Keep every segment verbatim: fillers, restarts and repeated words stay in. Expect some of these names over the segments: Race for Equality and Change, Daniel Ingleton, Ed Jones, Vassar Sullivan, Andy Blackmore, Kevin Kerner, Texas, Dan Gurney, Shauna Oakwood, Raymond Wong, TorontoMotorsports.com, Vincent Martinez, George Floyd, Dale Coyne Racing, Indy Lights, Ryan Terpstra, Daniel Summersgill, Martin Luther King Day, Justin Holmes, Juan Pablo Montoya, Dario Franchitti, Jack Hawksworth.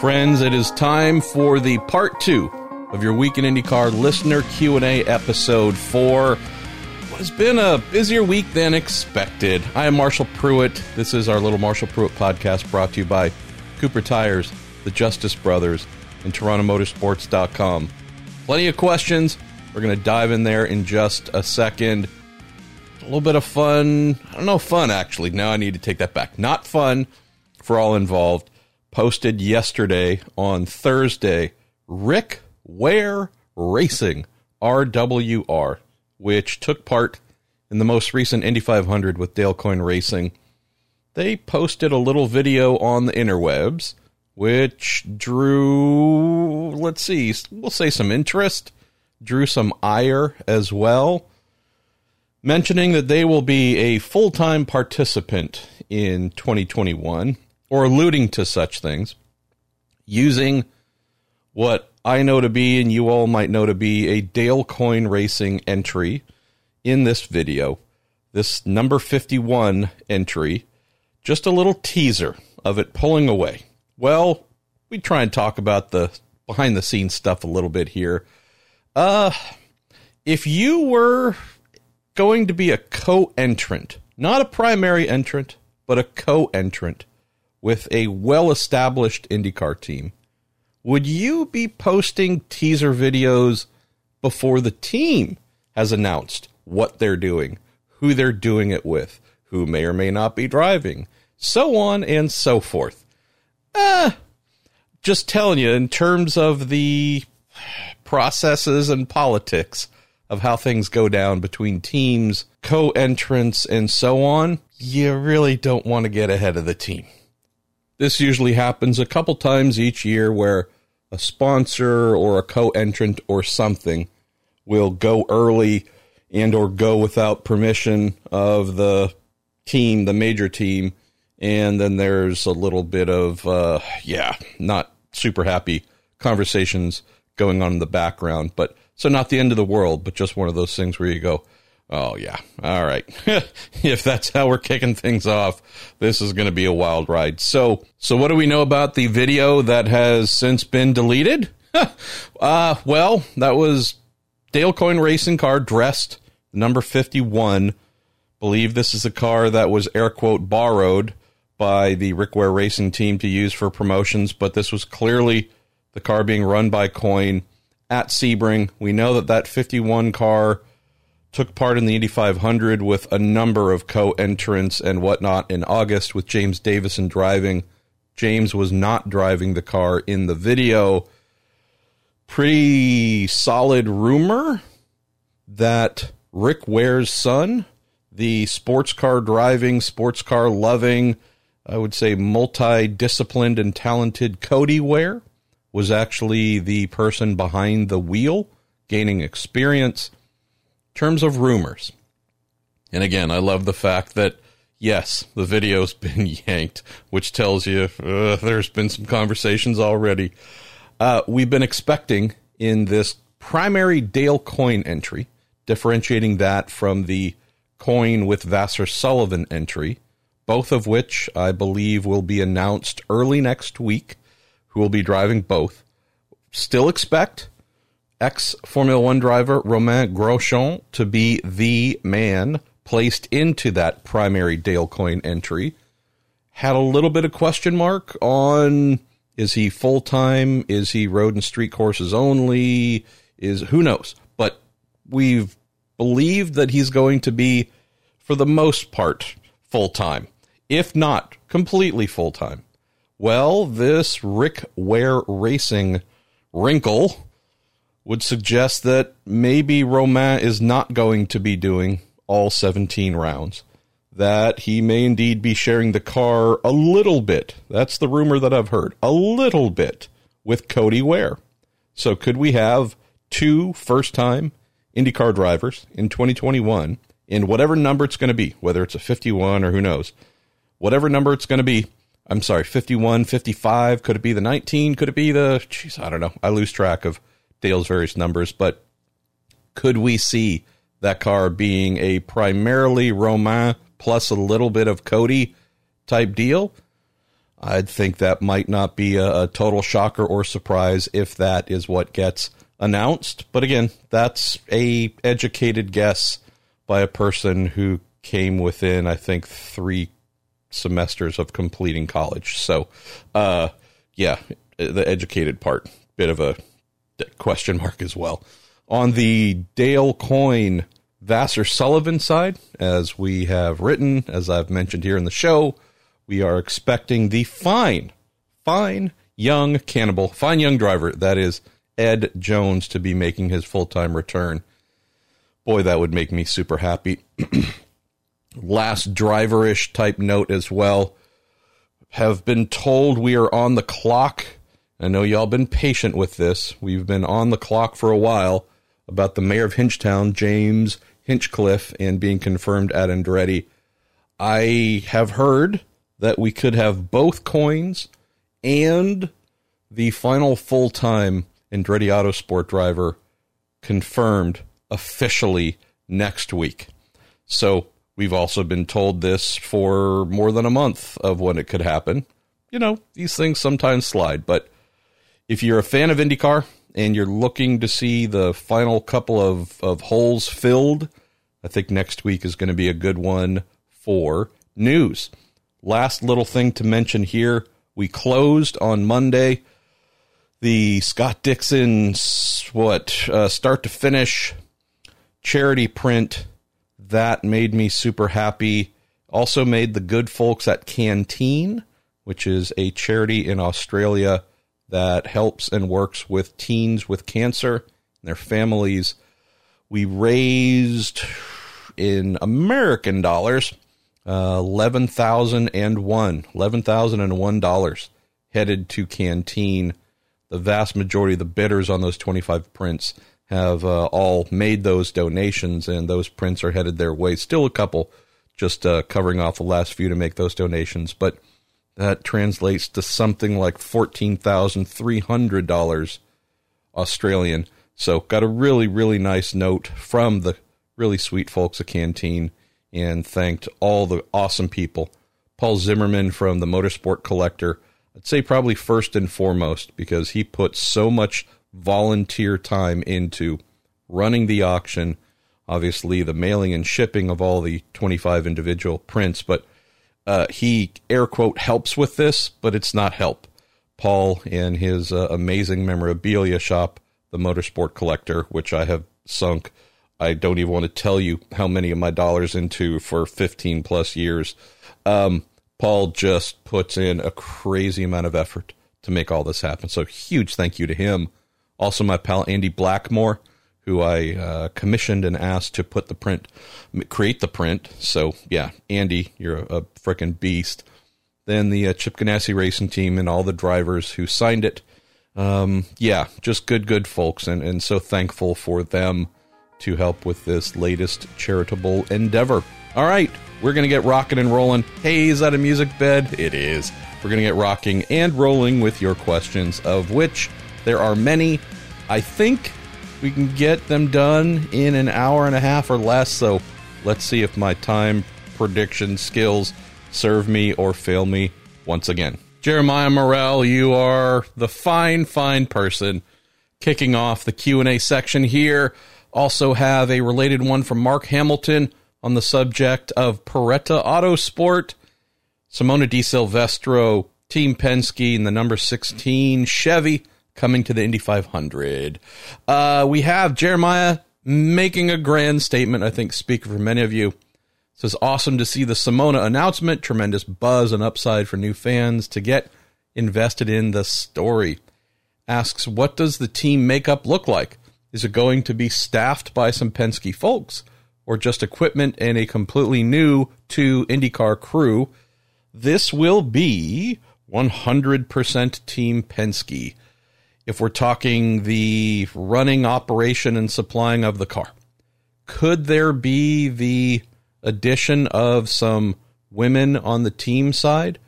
Friends, it is time for the part two of your Week in IndyCar listener Q and A episode four. What has been a busier week than expected. I am Marshall Pruett. This is our little Marshall Pruett podcast brought to you by Cooper Tires, the Justice Brothers, and Toronto Motorsports dot com. Plenty of questions. We're going to dive in there in just a second. A little bit of fun. I don't know, fun, actually. No, I need to take that back. Not fun for all involved. Posted yesterday on Thursday, Rick Ware Racing, R W R, which took part in the most recent Indy five hundred with Dale Coyne Racing. They posted a little video on the interwebs, which drew, let's see, we'll say some interest, drew some ire as well, mentioning that they will be a full-time participant in twenty twenty-one, or alluding to such things, using what I know to be, and you all might know to be, a Dale Coyne Racing entry in this video, this number fifty-one entry, just a little teaser of it pulling away. Well, we try and talk about the behind-the-scenes stuff a little bit here. Uh, if you were going to be a co-entrant, not a primary entrant, but a co-entrant with a well-established IndyCar team, would you be posting teaser videos before the team has announced what they're doing, who they're doing it with, who may or may not be driving, so on and so forth? Uh, just telling you, in terms of the processes and politics of how things go down between teams, co-entrants, and so on, you really don't want to get ahead of the team. This usually happens a couple times each year where a sponsor or a co-entrant or something will go early and or go without permission of the team, the major team, and then there's a little bit of, uh, yeah, not super happy conversations going on in the background. But so not the end of the world, but just one of those things where you go, oh, yeah, all right. If that's how we're kicking things off, this is going to be a wild ride. So so what do we know about the video that has since been deleted? uh, well, that was Dale Coyne Racing car dressed, number fifty-one. Believe this is a car that was, air quote, borrowed by the Rick Ware Racing team to use for promotions, but this was clearly the car being run by Coyne at Sebring. We know that that fifty-one car took part in the Indy five hundred with a number of co-entrants and whatnot in August with James Davison driving. James was not driving the car in the video. Pretty solid rumor that Rick Ware's son, the sports car driving, sports car loving, I would say multi-disciplined and talented Cody Ware, was actually the person behind the wheel, gaining experience. Terms of rumors, and again, I love the fact that, yes, the video's been yanked, which tells you uh, there's been some conversations already. Uh, we've been expecting in this primary Dale Coyne entry, differentiating that from the Coyne with Vassar Sullivan entry, both of which I believe will be announced early next week, who will be driving both. Still expect ex-Formula One driver Romain Grosjean to be the man placed into that primary Dale Coyne entry. Had a little bit of question mark on, is he full-time? Is he road and street courses only? Is who knows? But we've believed that he's going to be, for the most part, full-time. If not, completely full-time. Well, this Rick Ware Racing wrinkle would suggest that maybe Romain is not going to be doing all seventeen rounds, that he may indeed be sharing the car a little bit. That's the rumor that I've heard, a little bit with Cody Ware. So could we have two first-time IndyCar drivers in twenty twenty-one in whatever number it's going to be, whether it's a fifty-one or who knows, whatever number it's going to be. I'm sorry, fifty-one, fifty-five, could it be the nineteen? Could it be the, geez, I don't know. I lose track of Dale's various numbers, but could we see that car being a primarily Romain plus a little bit of Cody type deal? I'd think that might not be a, a total shocker or surprise if that is what gets announced. But again, that's a educated guess by a person who came within, I think, three semesters of completing college. So, uh, yeah, the educated part, bit of a question mark as well. On the Dale Coyne Vassar Sullivan side, as we have written, as I've mentioned here in the show, we are expecting the fine, fine young cannibal, fine young driver, that is Ed Jones, to be making his full-time return. Boy, that would make me super happy. Last driver-ish type note as well. Have been told we are on the clock. I know y'all been patient with this. We've been on the clock for a while about the mayor of Hinchtown, James Hinchcliffe, and being confirmed at Andretti. I have heard that we could have both Coynes and the final full-time Andretti Autosport driver confirmed officially next week. So we've also been told this for more than a month of when it could happen. You know, these things sometimes slide, but if you're a fan of IndyCar and you're looking to see the final couple of, of holes filled, I think next week is going to be a good one for news. Last little thing to mention here, we closed on Monday the Scott Dixon's what uh, start to finish charity print. That made me super happy. Also made the good folks at Canteen, which is a charity in Australia that helps and works with teens with cancer and their families. We raised in American dollars Uh, eleven thousand one dollars eleven thousand one dollars headed to Canteen. The vast majority of the bidders on those twenty-five prints have uh, all made those donations, and those prints are headed their way. Still a couple just uh, covering off the last few to make those donations, but that translates to something like fourteen thousand three hundred dollars Australian. So got a really, really nice note from the really sweet folks at Canteen, and thanked all the awesome people. Paul Zimmerman from the Motorsport Collector, I'd say probably first and foremost, because he put so much volunteer time into running the auction, obviously the mailing and shipping of all the twenty-five individual prints, but uh, he, air quote, helps with this, but it's not help. Paul and his uh, amazing memorabilia shop, the Motorsport Collector, which I have sunk, I don't even want to tell you how many of my dollars into for fifteen plus years. Um, Paul just puts in a crazy amount of effort to make all this happen. So huge thank you to him. Also my pal Andy Blackmore, who I uh, commissioned and asked to put the print, create the print. So yeah, Andy, you're a, a freaking beast. Then the uh, Chip Ganassi Racing team and all the drivers who signed it. Um, yeah, just good, good folks. And, and so thankful for them to help with this latest charitable endeavor. All right, we're going to get rocking and rolling. Hey, is that a music bed? It is. We're going to get rocking and rolling with your questions, of which there are many. I think we can get them done in an hour and a half or less, so let's see if my time prediction skills serve me or fail me once again. Jeremiah Morrell, you are the fine, fine person kicking off the Q and A section here. Also have a related one from Mark Hamilton on the subject of Peretta Autosport, Simona Di Silvestro, Team Penske, and the number sixteen Chevy coming to the Indy five hundred. Uh, we have Jeremiah making a grand statement, I think, speaking for many of you. It says, awesome to see the Simona announcement, tremendous buzz and upside for new fans to get invested in the story. Asks, what does the team makeup look like? Is it going to be staffed by some Penske folks or just equipment and a completely new to IndyCar crew? This will be one hundred percent Team Penske. If we're talking the running operation and supplying of the car, could there be the addition of some women on the team side?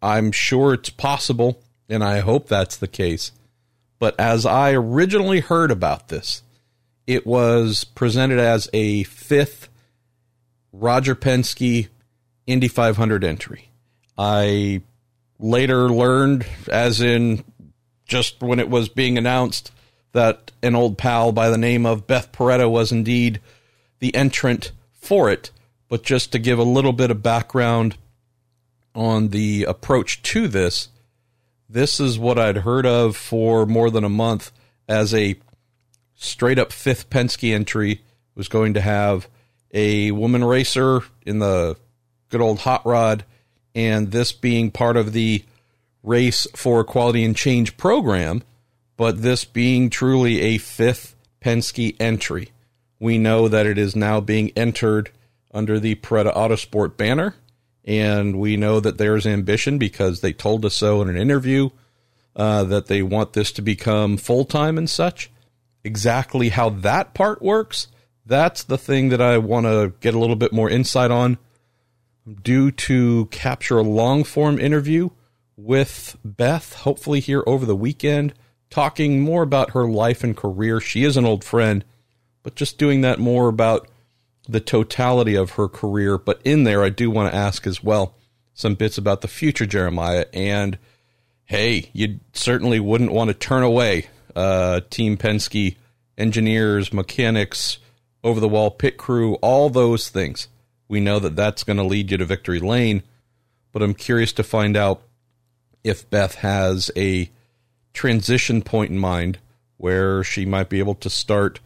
I'm sure it's possible, and I hope that's the case. But as I originally heard about this, it was presented as a fifth Roger Penske Indy five hundred entry. I later learned, as in just when it was being announced, that an old pal by the name of Beth Peretta was indeed the entrant for it. But just to give a little bit of background on the approach to this, this is what I'd heard of for more than a month as a straight-up fifth Penske entry. Was going to have a woman racer in the good old hot rod, and this being part of the Race for Equality and Change program, but this being truly a fifth Penske entry. We know that it is now being entered under the Peretta Autosport banner, and we know that there's ambition because they told us so in an interview uh, that they want this to become full-time and such. Exactly how that part works, that's the thing that I want to get a little bit more insight on. I'm due to capture a long-form interview with Beth, hopefully here over the weekend, talking more about her life and career. She is an old friend, but just doing that more about the totality of her career. But in there, I do want to ask as well some bits about the future, Jeremiah. And, hey, you certainly wouldn't want to turn away uh, Team Penske engineers, mechanics, over-the-wall pit crew, all those things. We know that that's going to lead you to victory lane, but I'm curious to find out if Beth has a transition point in mind where she might be able to start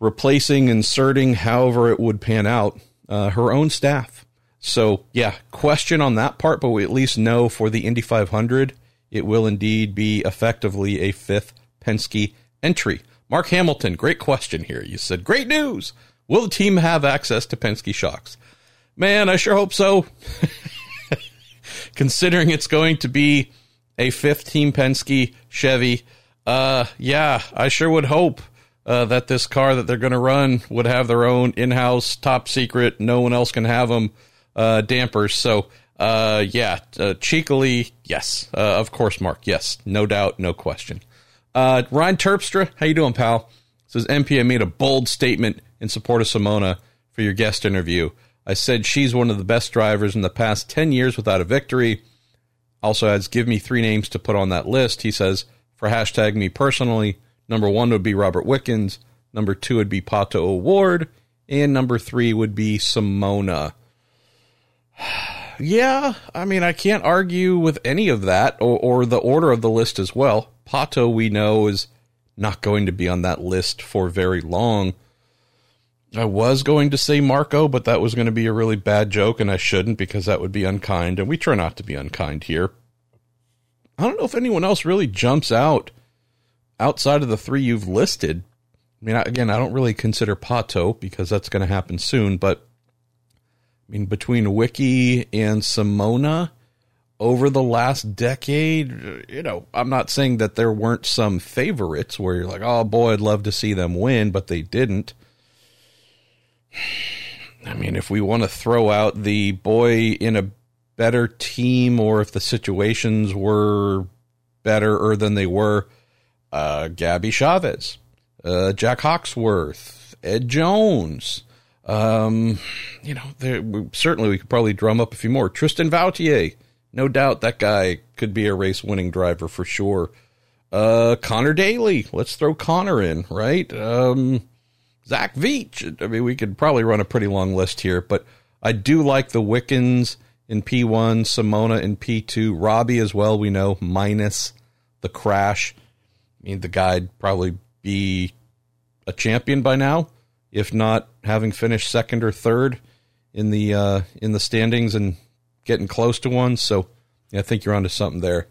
replacing, inserting, however it would pan out, uh, her own staff. So, yeah, question on that part, but we at least know for the Indy five hundred, it will indeed be effectively a fifth Penske entry. Mark Hamilton, great question here. You said, great news. Will the team have access to Penske shocks? Man, I sure hope so. Considering it's going to be a fifth Team Penske Chevy, uh, yeah, I sure would hope uh, that this car that they're going to run would have their own in-house, top secret, no one else can have them uh, dampers. So, uh, yeah, uh, cheekily, yes. Uh, of course, Mark, yes. No doubt, no question. Uh, Ryan Terpstra, how you doing, pal? Says, M P A made a bold statement in support of Simona for your guest interview. I said she's one of the best drivers in the past ten years without a victory. Also adds, give me three names to put on that list. He says, for hashtag me personally, number one would be Robert Wickens, number two would be Pato Ward, and number three would be Simona. Yeah, I mean, I can't argue with any of that or, or the order of the list as well. Pato, we know, is not going to be on that list for very long. I was going to say Marco, but that was going to be a really bad joke, and I shouldn't because that would be unkind, and we try not to be unkind here. I don't know if anyone else really jumps out outside of the three you've listed. I mean, again, I don't really consider Pato because that's going to happen soon, but I mean, between Wiki and Simona over the last decade, you know, I'm not saying that there weren't some favorites where you're like, oh boy, I'd love to see them win, but they didn't. I mean, if we want to throw out the boy in a better team or if the situations were better than they were, uh, Gabby Chavez, uh, Jack Hawksworth, Ed Jones, um, you know, there, we, certainly we could probably drum up a few more. Tristan Vautier, no doubt that guy could be a race-winning driver for sure. Uh, Connor Daly, let's throw Connor in, right? Um, Zach Veach. I mean, we could probably run a pretty long list here, but I do like the Wickens in P one, Simona in P two, Robbie as well, we know, minus the crash. I mean, the guy'd probably be a champion by now, if not having finished second or third in the uh, in the standings and getting close to one. So I think you're onto something there.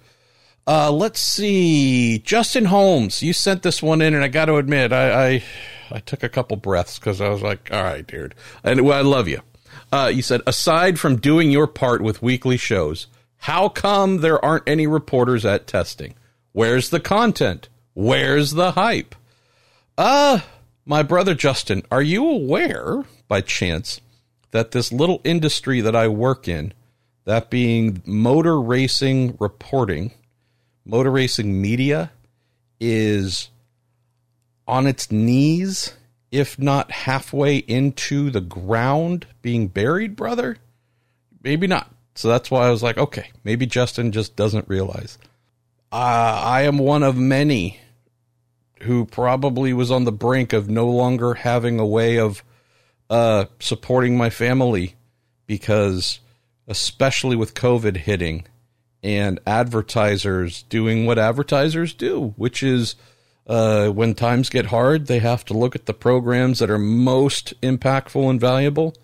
Uh, let's see. Justin Holmes, you sent this one in, and I got to admit, I... I I took a couple breaths because I was like, all right, dude. And well, I love you. Uh, you said, aside from doing your part with weekly shows, how come there aren't any reporters at testing? Where's the content? Where's the hype? Uh, my brother Justin, are you aware, by chance, that this little industry that I work in, that being motor racing reporting, motor racing media, is on its knees, if not halfway into the ground being buried, brother? Maybe not, So that's why I was like, okay, maybe Justin just doesn't realize. Uh, I am one of many who probably was on the brink of no longer having a way of uh, supporting my family because, especially with COVID hitting and advertisers doing what advertisers do, which is uh, when times get hard, they have to look at the programs that are most impactful and valuable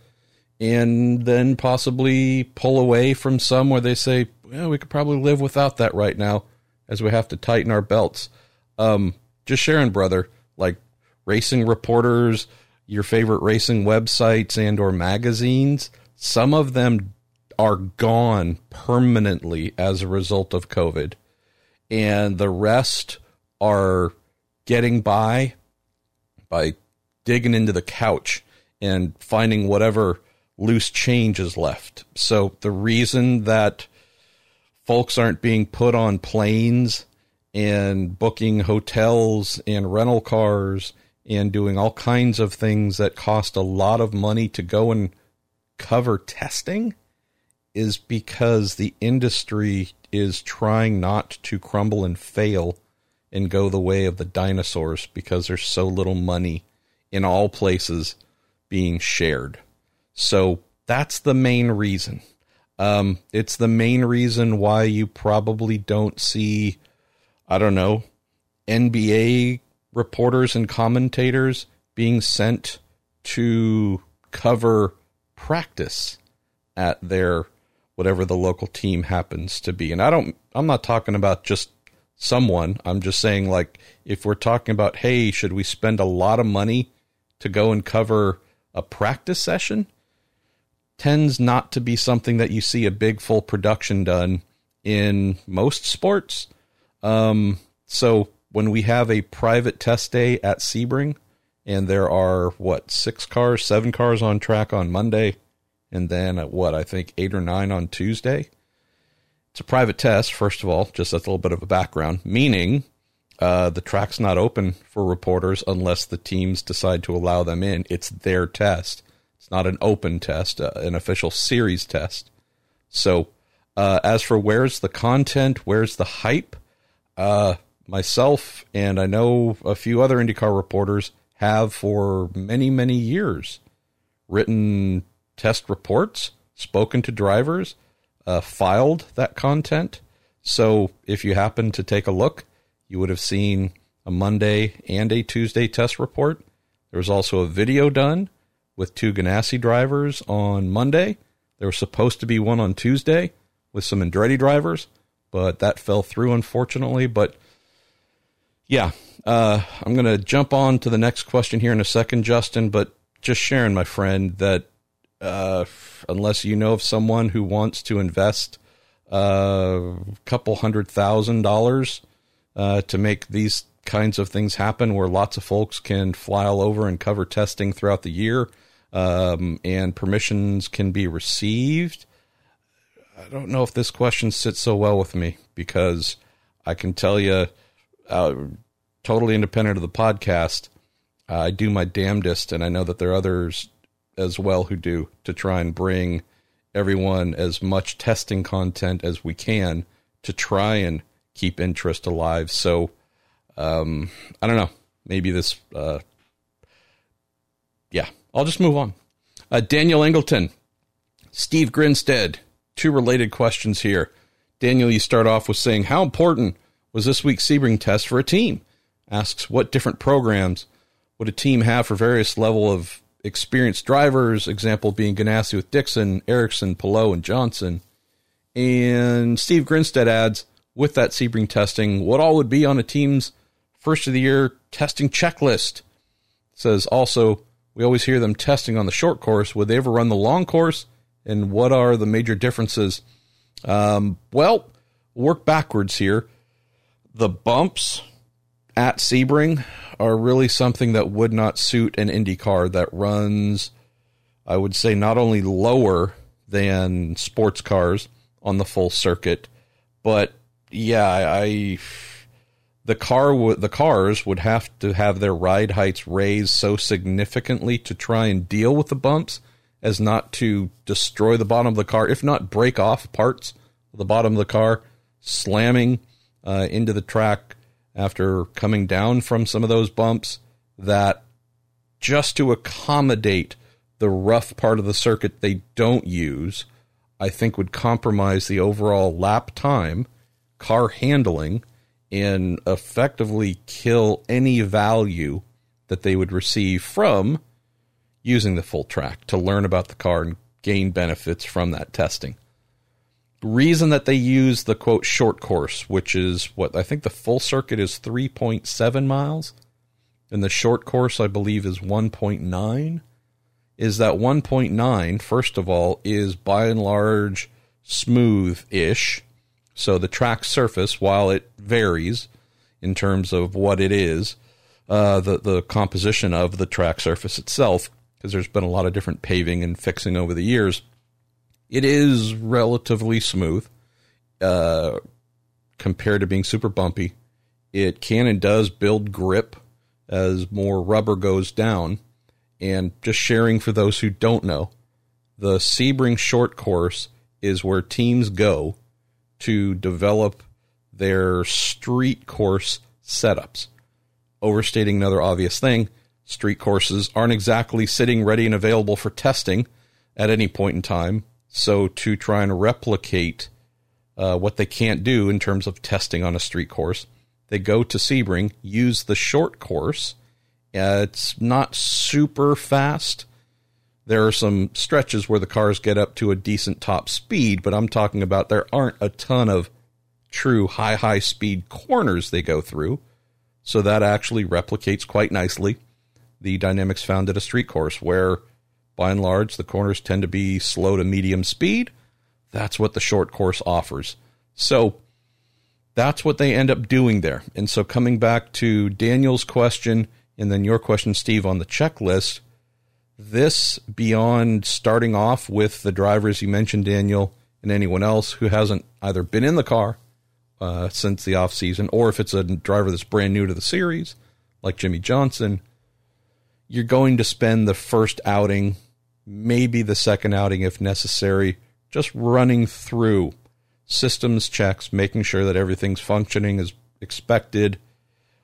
and then possibly pull away from some where they say, well, we could probably live without that right now as we have to tighten our belts. Um, Just sharing, brother, like racing reporters, your favorite racing websites and or magazines, some of them are gone permanently as a result of COVID. And the rest are getting by by digging into the couch and finding whatever loose change is left. So the reason that folks aren't being put on planes and booking hotels and rental cars and doing all kinds of things that cost a lot of money to go and cover testing is because the industry is trying not to crumble and fail and go the way of the dinosaurs because there's so little money in all places being shared. So that's the main reason. Um, it's the main reason why you probably don't see, I don't know, N B A reporters and commentators being sent to cover practice at their whatever the local team happens to be. And I don't, I'm not talking about just someone. I'm just saying, like, if we're talking about, hey, should we spend a lot of money to go and cover a practice session? Tends not to be something that you see a big full production done in most sports. Um, so when we have a private test day at Sebring and there are what, six cars, seven cars on track on Monday. And then at what, I think eight or nine on Tuesday, it's a private test. First of all, just that's a little bit of a background, meaning, uh, the track's not open for reporters unless the teams decide to allow them in. It's their test. It's not an open test, uh, an official series test. So, uh, as for where's the content, where's the hype? Uh, myself and I know a few other IndyCar reporters have for many, many years written test reports, spoken to drivers, uh, filed that content. So if you happen to take a look, you would have seen a Monday and a Tuesday test report. There was also a video done with two Ganassi drivers on Monday. There was supposed to be one on Tuesday with some Andretti drivers, but that fell through, unfortunately. But yeah, uh, I'm going to jump on to the next question here in a second, Justin, but just sharing, my friend, that uh, unless you know of someone who wants to invest uh, a couple hundred thousand dollars uh, to make these kinds of things happen where lots of folks can fly all over and cover testing throughout the year um, and permissions can be received, I don't know if this question sits so well with me because I can tell you, uh, totally independent of the podcast, uh, I do my damnedest, and I know that there are others as well who do, to try and bring everyone as much testing content as we can to try and keep interest alive. So, um, I don't know, maybe this, uh, yeah, I'll just move on. Uh, Daniel Ingleton, Steve Grinstead. Two related questions here. Daniel, you start off with saying, how important was this week's Sebring test for a team? Asks, what different programs would a team have for various level of experienced drivers, example being Ganassi with Dixon, Erickson, Palou, and Johnson. And Steve Grinstead adds, with that Sebring testing, what all would be on a team's first of the year testing checklist? Says, also, we always hear them testing on the short course. Would they ever run the long course? And what are the major differences? Um, well, work backwards here. The bumps at Sebring are really something that would not suit an Indy car that runs, I would say, not only lower than sports cars on the full circuit, but yeah, I the car w- the cars would have to have their ride heights raised so significantly to try and deal with the bumps as not to destroy the bottom of the car, if not break off parts of the bottom of the car, slamming uh, into the track after coming down from some of those bumps, that just to accommodate the rough part of the circuit they don't use, I think would compromise the overall lap time, car handling, and effectively kill any value that they would receive from using the full track to learn about the car and gain benefits from that testing. The reason that they use the, quote, short course, which is what I think the full circuit is three point seven miles, and the short course, I believe, is one point nine, is that one point nine, first of all, is by and large smooth-ish. So the track surface, while it varies in terms of what it is, uh, the, the composition of the track surface itself, because there's been a lot of different paving and fixing over the years, it is relatively smooth uh, compared to being super bumpy. It can and does build grip as more rubber goes down. And just sharing for those who don't know, the Sebring short course is where teams go to develop their street course setups. Overstating another obvious thing, street courses aren't exactly sitting ready and available for testing at any point in time. So to try and replicate uh, what they can't do in terms of testing on a street course, they go to Sebring, use the short course. Uh, it's not super fast. There are some stretches where the cars get up to a decent top speed, but I'm talking about there aren't a ton of true high, high speed corners they go through. So that actually replicates quite nicely the dynamics found at a street course where, by and large, the corners tend to be slow to medium speed. That's what the short course offers. So that's what they end up doing there. And so coming back to Daniel's question and then your question, Steve, on the checklist, this, beyond starting off with the drivers you mentioned, Daniel, and anyone else who hasn't either been in the car uh, since the offseason, or if it's a driver that's brand new to the series, like Jimmy Johnson, you're going to spend the first outing, maybe the second outing if necessary, just running through systems checks, making sure that everything's functioning as expected,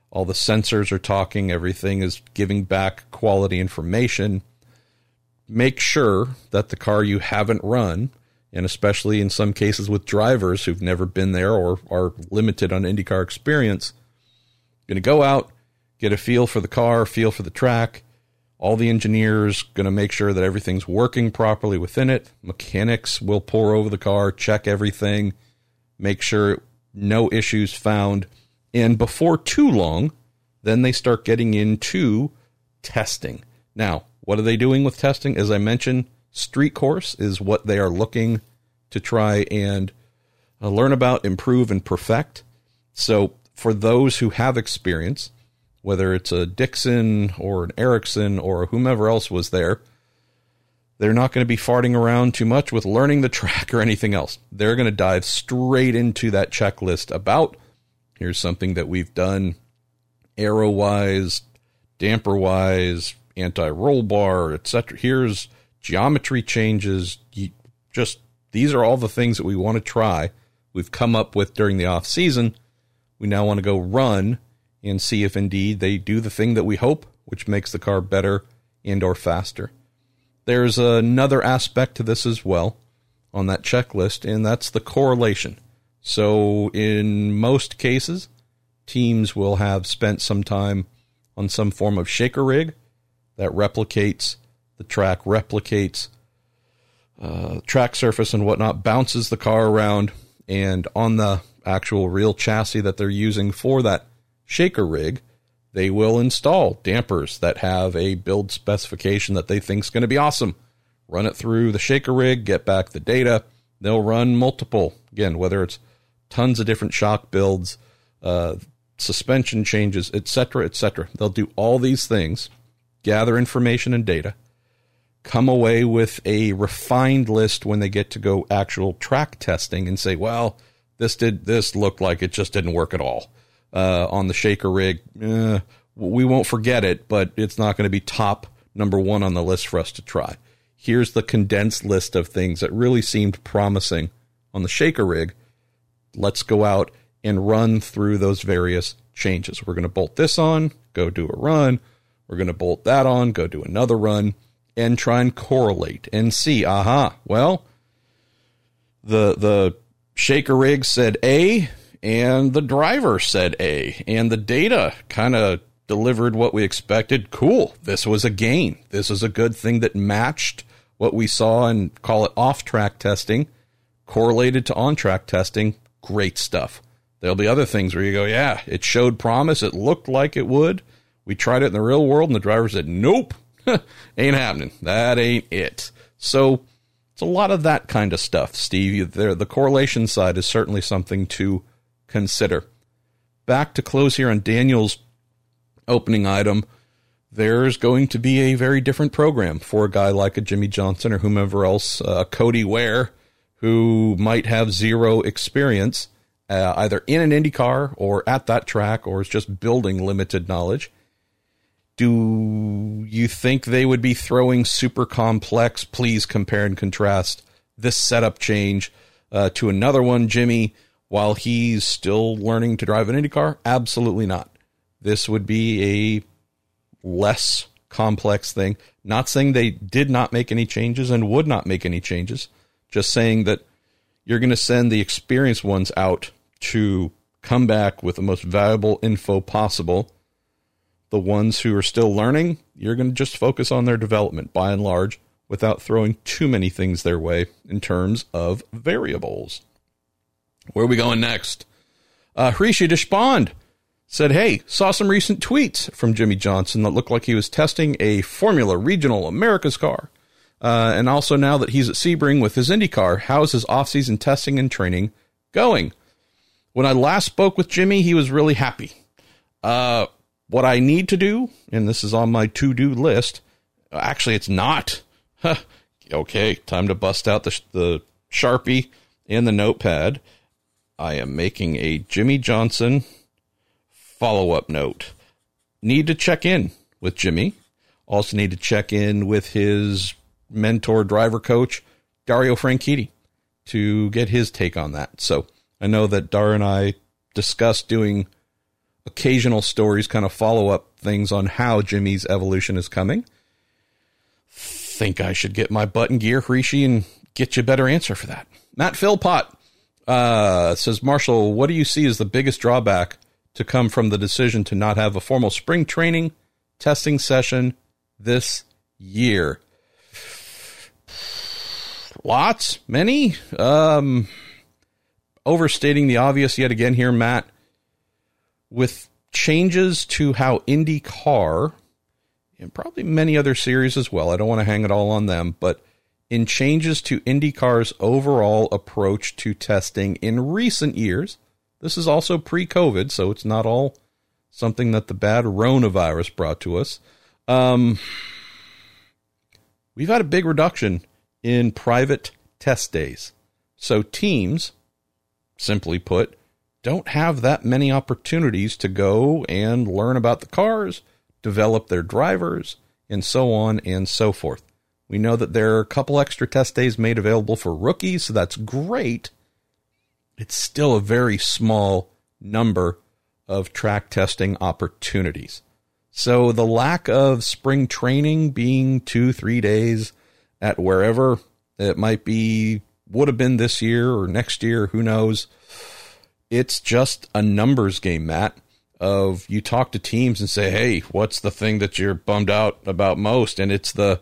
all the sensors are talking, everything is giving back quality information. Make sure that the car you haven't run, and especially in some cases with drivers who've never been there or are limited on IndyCar experience, going to go out, get a feel for the car, feel for the track. All the engineers going to make sure that everything's working properly within it. Mechanics will pour over the car, check everything, make sure no issues found. And before too long, then they start getting into testing. Now, what are they doing with testing? As I mentioned, street course is what they are looking to try and uh, learn about, improve, and perfect. So for those who have experience, whether it's a Dixon or an Erickson or whomever else was there, they're not going to be farting around too much with learning the track or anything else. They're going to dive straight into that checklist about, here's something that we've done aero-wise, damper-wise, anti-roll bar, et cetera. Here's geometry changes. You just, these are all the things that we want to try. We've come up with during the off-season. We now want to go run and see if indeed they do the thing that we hope, which makes the car better and or faster. There's another aspect to this as well on that checklist, and that's the correlation. So in most cases, teams will have spent some time on some form of shaker rig that replicates the track, replicates uh, track surface and whatnot, bounces the car around, and on the actual real chassis that they're using for that shaker rig, they will install dampers that have a build specification that they think is going to be awesome. Run it through the shaker rig, get back the data. They'll run multiple, again, whether it's tons of different shock builds, uh, suspension changes, et cetera, et cetera. They'll do all these things, gather information and data, come away with a refined list when they get to go actual track testing and say, well, this did this looked like it just didn't work at all uh, on the shaker rig. Eh, we won't forget it, but it's not going to be top number one on the list for us to try. here's the condensed list of things that really seemed promising on the shaker rig. Let's go out and run through those various changes. We're going to bolt this on, go do a run. We're going to bolt that on, go do another run, and try and correlate and see, aha, well, the the shaker rig said A, and the driver said A, and the data kind of delivered what we expected. Cool. This was a gain. This is a good thing that matched what we saw and call it off-track testing, correlated to on-track testing. Great stuff. There'll be other things where you go, yeah, it showed promise. It looked like it would. We tried it in the real world, and the driver said, nope, ain't happening. That ain't it. So it's a lot of that kind of stuff, Steve. There, the correlation side is certainly something to consider. Back to close here on Daniel's opening item, there's going to be a very different program for a guy like a Jimmy Johnson or whomever else, uh, Cody Ware, who might have zero experience uh, either in an Indy car or at that track or is just building limited knowledge. Do you think they would be throwing super complex, please compare and contrast this setup change uh, to another one, Jimmy, while he's still learning to drive an Indy car? Absolutely not. This would be a less complex thing. Not saying they did not make any changes and would not make any changes. Just saying that you're going to send the experienced ones out to come back with the most valuable info possible. The ones who are still learning, you're going to just focus on their development by and large without throwing too many things their way in terms of variables. Where are we going next? Uh, Hrishi Deshpande said, hey, saw some recent tweets from Jimmy Johnson that looked like he was testing a Formula Regional Americas car. Uh, and also now that he's at Sebring with his Indy car, how is his off-season testing and training going? When I last spoke with Jimmy, he was really happy. Uh, what I need to do, and this is on my to-do list, actually it's not. Huh. Okay, time to bust out the, the Sharpie and the notepad. I am making a Jimmy Johnson follow-up note. Need to check in with Jimmy. Also need to check in with his mentor driver coach, Dario Franchitti, to get his take on that. So I know that Dar and I discussed doing occasional stories, kind of follow-up things on how Jimmy's evolution is coming. Think I should get my butt in gear, Hrishi, and get you a better answer for that. Matt Philpott uh, says, Marshall, what do you see as the biggest drawback to come from the decision to not have a formal spring training testing session this year? Lots, many, um, overstating the obvious yet again here, Matt, with changes to how Indy car and probably many other series as well. I don't want to hang it all on them, but in changes to Indy car's overall approach to testing in recent years, this is also pre-COVID, so it's not all something that the bad coronavirus brought to us. Um, we've had a big reduction in private test days. So teams, simply put, don't have that many opportunities to go and learn about the cars, develop their drivers, and so on and so forth. We know that there are a couple extra test days made available for rookies, so that's great. It's still a very small number of track testing opportunities. So the lack of spring training being two, three days at wherever it might be, would have been this year or next year, who knows? It's just a numbers game, Matt, of you talk to teams and say, hey, what's the thing that you're bummed out about most? And it's the,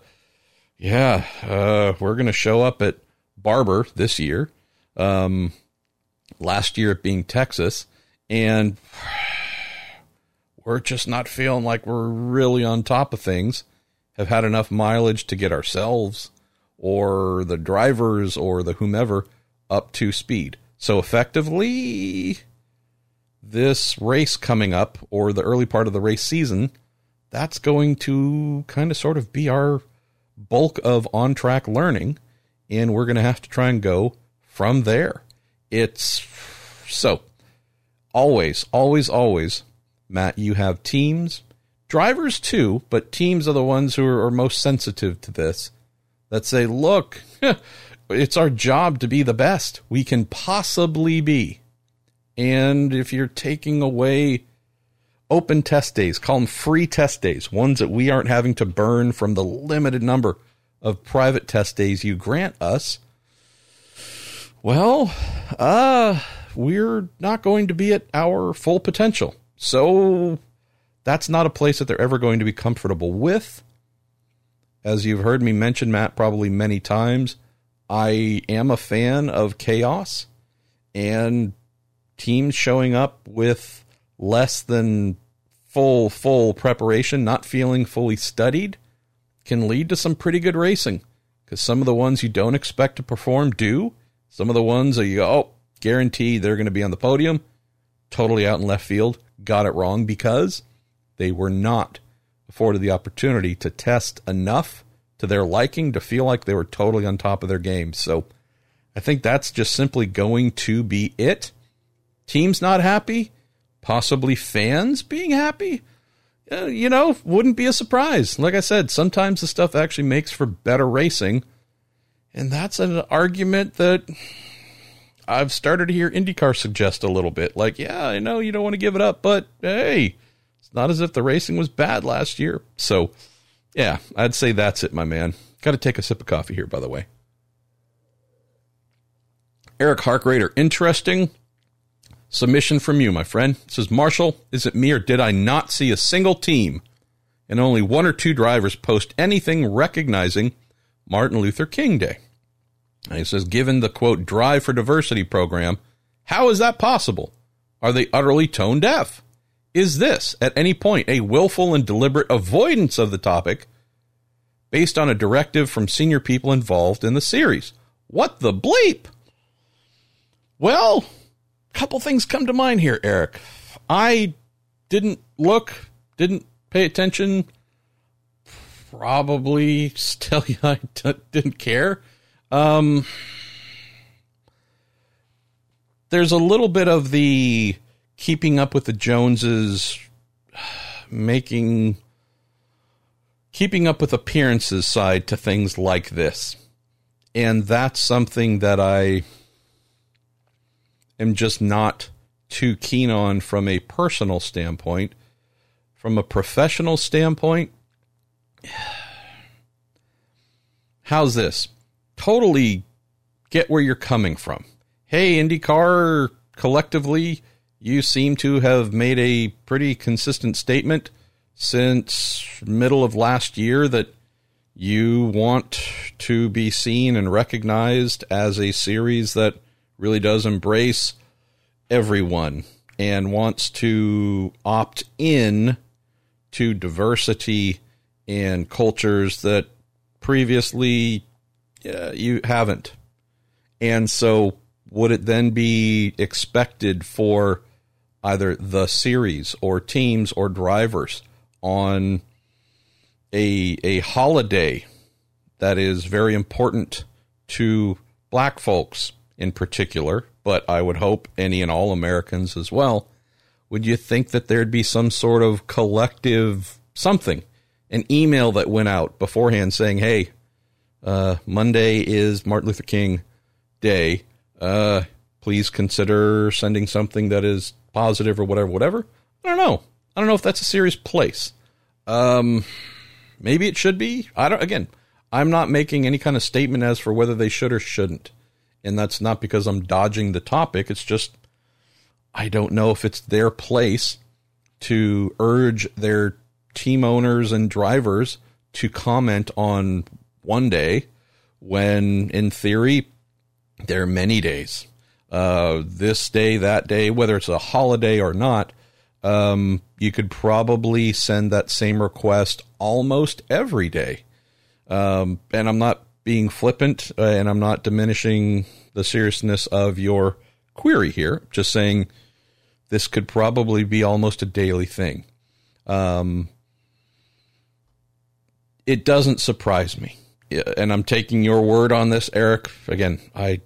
yeah, uh, we're going to show up at Barber this year. Um, last year it being Texas, and we're just not feeling like we're really on top of things, have had enough mileage to get ourselves or the drivers or the whomever up to speed. So effectively, this race coming up or the early part of the race season, that's going to kind of sort of be our bulk of on-track learning, and we're going to have to try and go from there. It's so always, always, always, Matt, you have teams, drivers too, but teams are the ones who are, are most sensitive to this, that say, look, it's our job to be the best we can possibly be. And if you're taking away open test days, call them free test days, ones that we aren't having to burn from the limited number of private test days you grant us, well, uh, we're not going to be at our full potential. So that's not a place that they're ever going to be comfortable with. As you've heard me mention, Matt, probably many times, I am a fan of chaos and teams showing up with less than full, full preparation, not feeling fully studied, can lead to some pretty good racing because some of the ones you don't expect to perform do. Some of the ones that you go, oh, guarantee they're going to be on the podium, totally out in left field, got it wrong because they were not afforded the opportunity to test enough to their liking to feel like they were totally on top of their game. So I think that's just simply going to be it. Teams not happy, possibly fans being happy, uh, you know, wouldn't be a surprise. Like I said, sometimes the stuff actually makes for better racing. And that's an argument that I've started to hear IndyCar suggest a little bit. Like, yeah, I know you don't want to give it up, but hey, it's not as if the racing was bad last year. So yeah, I'd say that's it, my man. Got to take a sip of coffee here, by the way. Eric Harkrader, interesting submission from you, my friend. It says, Marshall, is it me or did I not see a single team and only one or two drivers post anything recognizing Martin Luther King Day? And he says, given the, quote, Drive for Diversity program, how is that possible? Are they utterly tone deaf? Is this, at any point, a willful and deliberate avoidance of the topic based on a directive from senior people involved in the series? What the bleep? Well, a couple things come to mind here, Eric. I didn't look, didn't pay attention, probably still I didn't care. Um, there's a little bit of the keeping up with the Joneses, making, keeping up with appearances side to things like this. And that's something that I am just not too keen on from a personal standpoint. From a professional standpoint, how's this? Totally get where you're coming from. Hey, IndyCar collectively, you seem to have made a pretty consistent statement since middle of last year that you want to be seen and recognized as a series that really does embrace everyone and wants to opt in to diversity and cultures that previously uh, you haven't. And so would it then be expected for either the series or teams or drivers on a, a holiday that is very important to black folks in particular, but I would hope any and all Americans as well, would you think that there'd be some sort of collective something, an email that went out beforehand saying, hey, uh, Monday is Martin Luther King Day. Uh, please consider sending something that is positive or whatever, whatever. I don't know. I don't know if that's a serious place. Um, maybe it should be. I don't, again, I'm not making any kind of statement as for whether they should or shouldn't. And that's not because I'm dodging the topic. It's just, I don't know if it's their place to urge their team owners and drivers to comment on one day when in theory, there are many days. Uh, this day, that day, whether it's a holiday or not, um, you could probably send that same request almost every day. Um, and I'm not being flippant, uh, and I'm not diminishing the seriousness of your query here. Just saying this could probably be almost a daily thing. Um, it doesn't surprise me. And I'm taking your word on this, Eric. Again, I...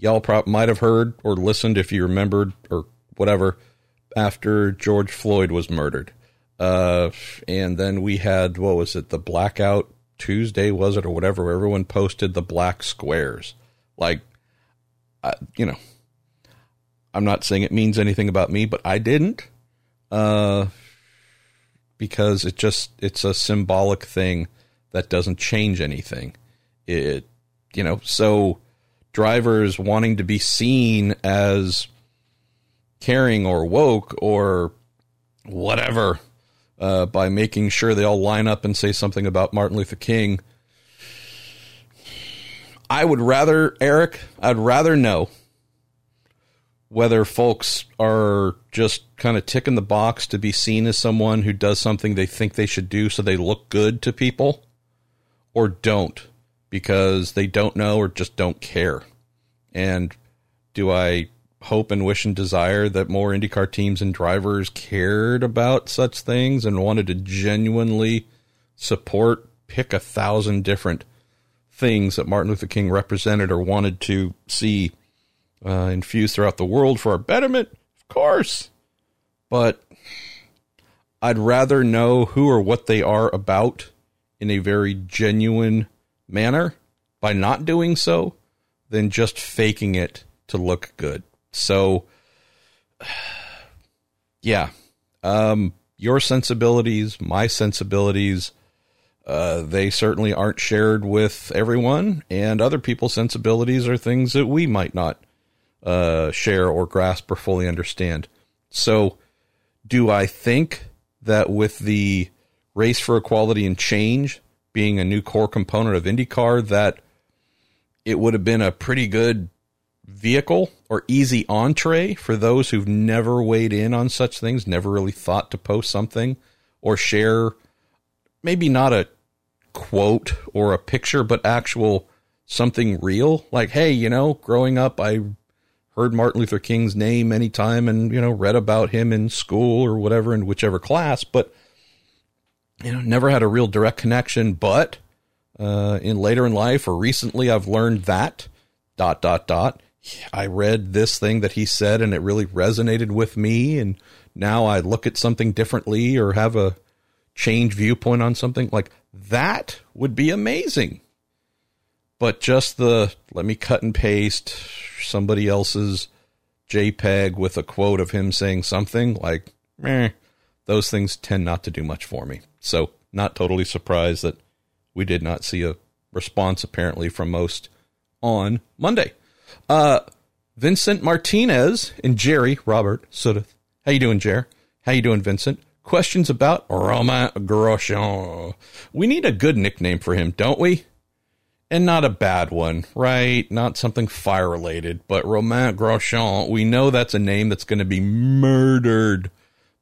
Y'all probably might have heard or listened if you remembered or whatever after George Floyd was murdered. Uh, and then we had, what was it, the blackout Tuesday, was it, or whatever, where everyone posted the black squares. Like, I, you know, I'm not saying it means anything about me, but I didn't. Uh, because it just, it's a symbolic thing that doesn't change anything. It, you know, so drivers wanting to be seen as caring or woke or whatever, uh, by making sure they all line up and say something about Martin Luther King. I would rather, Eric, I'd rather know whether folks are just kind of ticking the box to be seen as someone who does something they think they should do so they look good to people, or don't, because they don't know or just don't care. And do I hope and wish and desire that more IndyCar teams and drivers cared about such things and wanted to genuinely support, pick a thousand different things that Martin Luther King represented or wanted to see Uh, infused throughout the world for our betterment, of course, but I'd rather know who or what they are about in a very genuine manner by not doing so than just faking it to look good. So yeah, um, your sensibilities, my sensibilities, Uh, they certainly aren't shared with everyone, and other people's sensibilities are things that we might not Uh, share or grasp or fully understand. So do I think that with the Race for Equality and Change being a new core component of IndyCar, that it would have been a pretty good vehicle or easy entree for those who've never weighed in on such things, never really thought to post something or share, maybe not a quote or a picture, but actual something real? Like, hey, you know, growing up, I heard Martin Luther King's name any time and, you know, read about him in school or whatever, in whichever class, but, you know, never had a real direct connection. But uh, in later in life or recently, I've learned that dot, dot, dot. I read this thing that he said and it really resonated with me. And now I look at something differently or have a changed viewpoint on something. Like, that would be amazing. But just the, let me cut and paste somebody else's JPEG with a quote of him saying something, like, meh, those things tend not to do much for me. So not totally surprised that we did not see a response apparently from most on Monday. Uh, Vincent Martinez and Jerry Robert Sudeth. How you doing, Jer? How you doing, Vincent? Questions about Romain Grosjean. We need a good nickname for him, don't we? And not a bad one, right? Not something fire-related, but Romain Grosjean, we know that's a name that's going to be murdered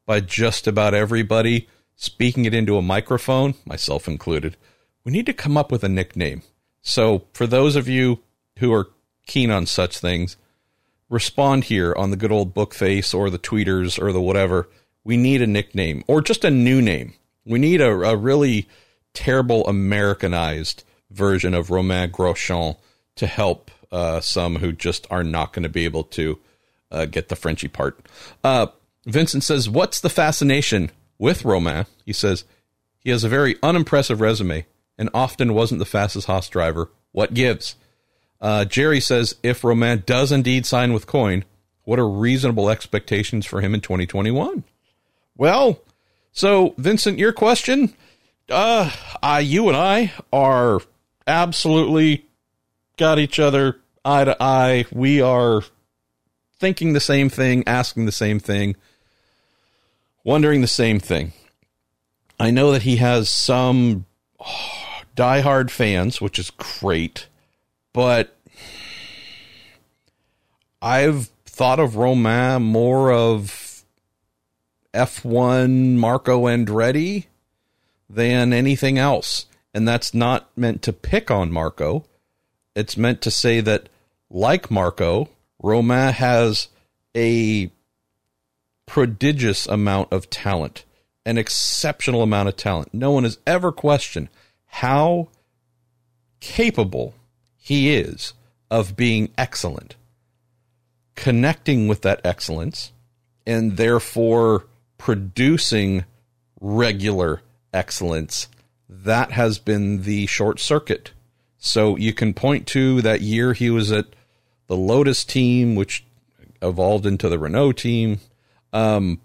by just about everybody speaking it into a microphone, myself included. We need to come up with a nickname. So for those of you who are keen on such things, respond here on the good old Bookface or the tweeters or the whatever. We need a nickname, or just a new name. We need a, a really terrible Americanized version of Romain Grosjean to help uh, some who just are not going to be able to uh, get the Frenchy part. Uh, Vincent says, what's the fascination with Romain? He says, he has a very unimpressive resume and often wasn't the fastest Haas driver. What gives? Uh, Jerry says, if Romain does indeed sign with Coyne, what are reasonable expectations for him in twenty twenty-one? Well, so Vincent, your question, uh, I, you and I are absolutely got each other eye to eye. We are thinking the same thing, asking the same thing, wondering the same thing. I know that he has some oh, diehard fans, which is great, but I've thought of Romain more of F one Marco Andretti than anything else. And that's not meant to pick on Marco. It's meant to say that, like Marco, Romain has a prodigious amount of talent, an exceptional amount of talent. No one has ever questioned how capable he is of being excellent, connecting with that excellence, and therefore producing regular excellence that has been the short circuit. So you can point to that year he was at the Lotus team, which evolved into the Renault team. Um,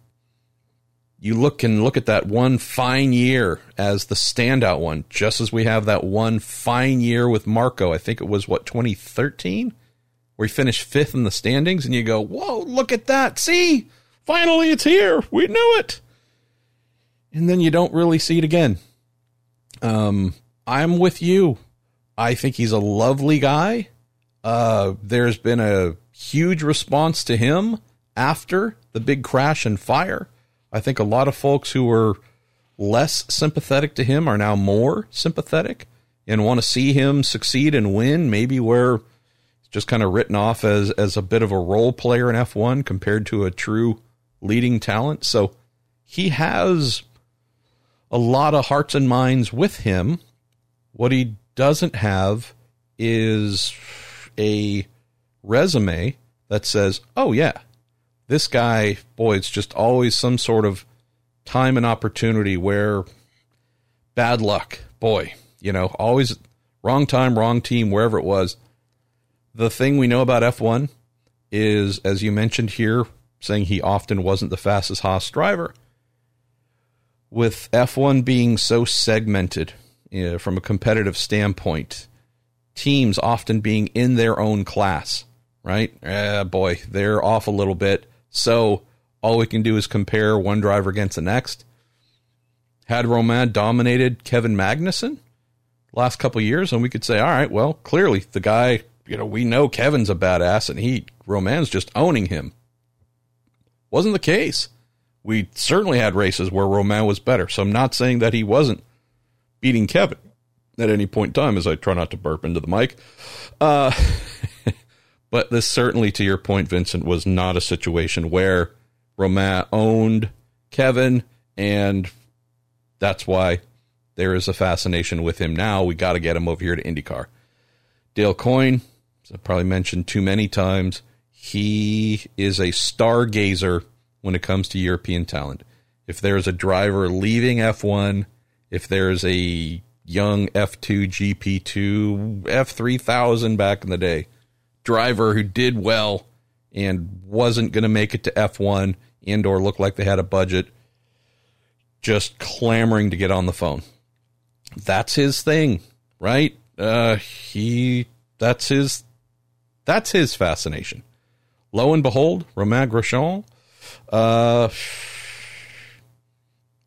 you look and look at that one fine year as the standout one, just as we have that one fine year with Marco. I think it was, what, twenty thirteen, where he finished fifth in the standings, and you go, whoa, look at that. See, finally it's here. We knew it. And then you don't really see it again. Um, I'm with you. I think he's a lovely guy. Uh, there's been a huge response to him after the big crash and fire. I think a lot of folks who were less sympathetic to him are now more sympathetic and want to see him succeed and win, maybe where it's just kind of written off as, as a bit of a role player in F one compared to a true leading talent. So he has a lot of hearts and minds with him. What he doesn't have is a resume that says, oh, yeah, this guy, boy, it's just always some sort of time and opportunity where bad luck, boy, you know, always wrong time, wrong team, wherever it was. The thing we know about F one is, as you mentioned here, saying he often wasn't the fastest Haas driver. With F one being so segmented, you know, from a competitive standpoint, teams often being in their own class, right? Ah, boy, they're off a little bit. So all we can do is compare one driver against the next. Had Romain dominated Kevin Magnussen last couple of years, and we could say, all right, well, clearly the guy, you know, we know Kevin's a badass, and he Romain's just owning him. Wasn't the case. We certainly had races where Romain was better. So I'm not saying that he wasn't beating Kevin at any point in time, as I try not to burp into the mic. Uh, but this certainly, to your point, Vincent, was not a situation where Romain owned Kevin, and that's why there is a fascination with him now. We got to get him over here to IndyCar. Dale Coyne, as I probably mentioned too many times, he is a stargazer when it comes to European talent. If there is a driver leaving F one, if there is a young F two, G P two, F three thousand back in the day driver who did well and wasn't going to make it to F one and or look like they had a budget, just clamoring to get on the phone. That's his thing, right? Uh, he, that's his, that's his fascination. Lo and behold, Romain Grosjean, uh,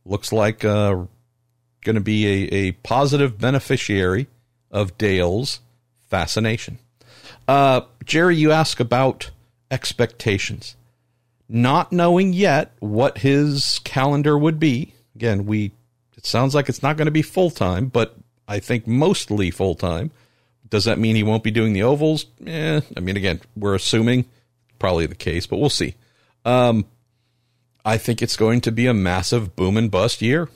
looks like, uh, going to be a, a positive beneficiary of Dale's fascination. Uh, Jerry, you ask about expectations. Not knowing yet what his calendar would be. Again, we it sounds like it's not going to be full-time, but I think mostly full-time. Does that mean he won't be doing the ovals? Eh, I mean, again, we're assuming probably the case, but we'll see. Um, I think it's going to be a massive boom and bust year,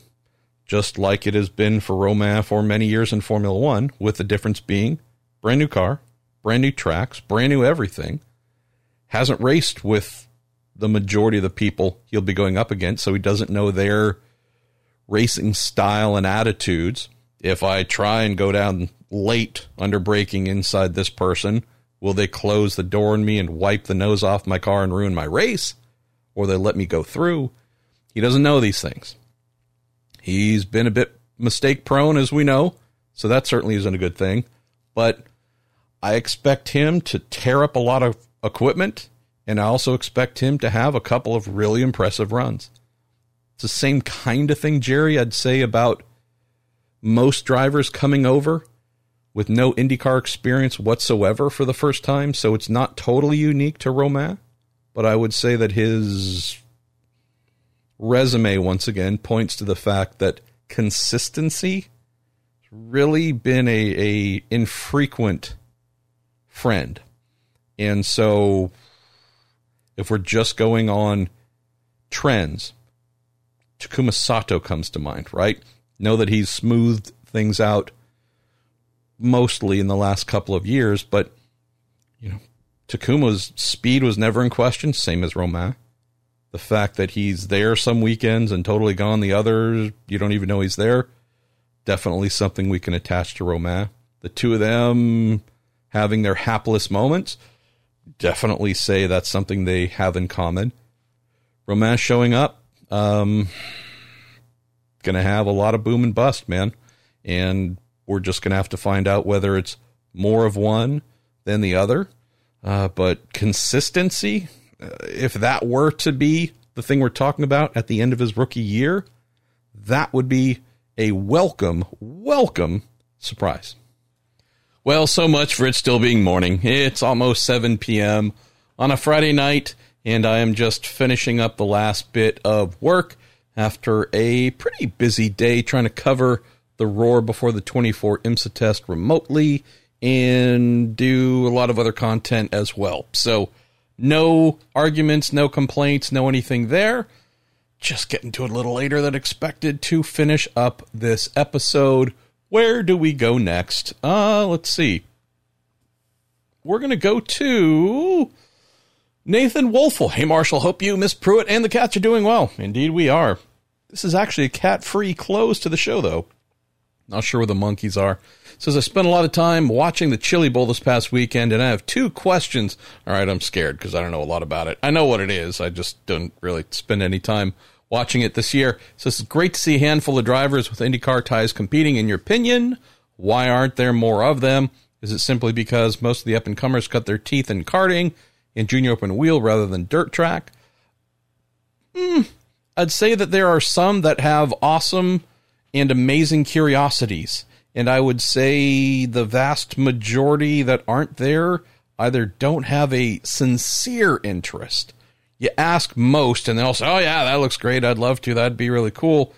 just like it has been for Romain for many years in Formula One, with the difference being brand new car, brand new tracks, brand new everything. Hasn't raced with the majority of the people he'll be going up against, so he doesn't know their racing style and attitudes. If I try and go down late under braking inside this person, will they close the door on me and wipe the nose off my car and ruin my race? Or they let me go through? He doesn't know these things. He's been a bit mistake prone, as we know, so that certainly isn't a good thing. But I expect him to tear up a lot of equipment, and I also expect him to have a couple of really impressive runs. It's the same kind of thing, Jerry, I'd say about most drivers coming over with no IndyCar experience whatsoever for the first time, so it's not totally unique to Romain, but I would say that his resume once again points to the fact that consistency has really been a, a infrequent friend. And so if we're just going on trends, Takuma Sato comes to mind, right? Know that he's smoothed things out mostly in the last couple of years, but you know, Takuma's speed was never in question, same as Romain. The fact that he's there some weekends and totally gone the others, you don't even know he's there, definitely something we can attach to Romain. The two of them having their hapless moments, definitely say that's something they have in common. Romain showing up, um, going to have a lot of boom and bust, man. And we're just going to have to find out whether it's more of one than the other. Uh, but consistency, uh, if that were to be the thing we're talking about at the end of his rookie year, that would be a welcome, welcome surprise. Well, so much for it still being morning. It's almost seven p.m. on a Friday night, and I am just finishing up the last bit of work after a pretty busy day trying to cover the Roar Before the twenty-four IMSA test remotely and do a lot of other content as well. So no arguments, no complaints, no anything there. Just getting to it a little later than expected to finish up this episode. Where do we go next? Uh, let's see. We're going to go to Nathan Wolfel. Hey, Marshall, hope you, Miss Pruett, and the cats are doing well. Indeed, we are. This is actually a cat-free close to the show, though. Not sure where the monkeys are. Says, I spent a lot of time watching the Chili Bowl this past weekend, and I have two questions. All right, I'm scared because I don't know a lot about it. I know what it is. I just don't really spend any time watching it this year. So it's great to see a handful of drivers with IndyCar ties competing. In your opinion, why aren't there more of them? Is it simply because most of the up-and-comers cut their teeth in karting and junior open wheel rather than dirt track? Mm, I'd say that there are some that have awesome and amazing curiosities. And I would say the vast majority that aren't there either don't have a sincere interest. You ask most, and they'll say, oh, yeah, that looks great. I'd love to. That'd be really cool.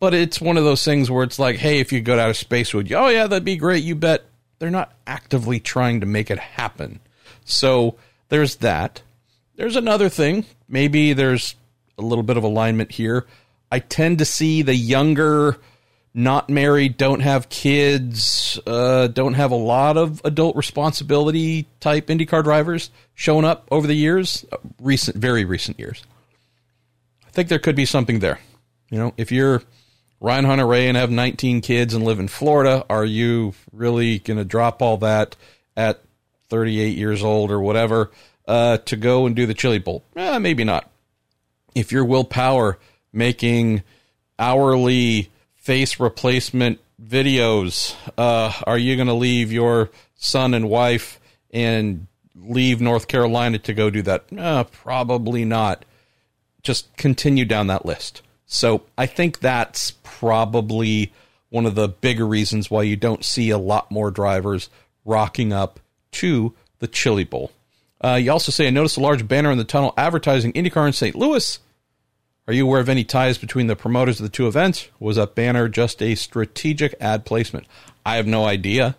But it's one of those things where it's like, hey, if you go out of space, would you? Oh, yeah, that'd be great. You bet. They're not actively trying to make it happen. So there's that. There's another thing. Maybe there's a little bit of alignment here. I tend to see the younger, not married, don't have kids, uh, don't have a lot of adult responsibility type IndyCar drivers showing up over the years, recent, very recent years. I think there could be something there. You know, if you're Ryan Hunter Ray and have nineteen kids and live in Florida, are you really going to drop all that at thirty-eight years old or whatever uh, to go and do the Chili Bowl? Eh, maybe not. If you're Will Power making hourly face replacement videos, uh, are you going to leave your son and wife and leave North Carolina to go do that? Uh, probably not. Just continue down that list. So I think that's probably one of the bigger reasons why you don't see a lot more drivers rocking up to the Chili Bowl. Uh, you also say, I noticed a large banner in the tunnel advertising IndyCar in Saint Louis. Are you aware of any ties between the promoters of the two events? Was that banner just a strategic ad placement? I have no idea,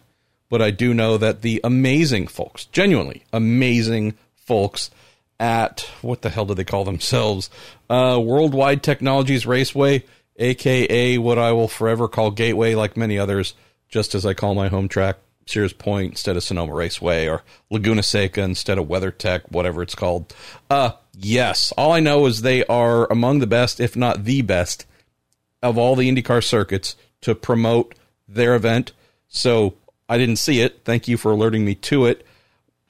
but I do know that the amazing folks, genuinely amazing folks at, what the hell do they call themselves? Uh, Worldwide Technologies Raceway, a k a what I will forever call Gateway, like many others, just as I call my home track Sears Point instead of Sonoma Raceway, or Laguna Seca instead of WeatherTech, whatever it's called. Uh, yes, all I know is they are among the best, if not the best, of all the IndyCar circuits to promote their event. So I didn't see it. Thank you for alerting me to it.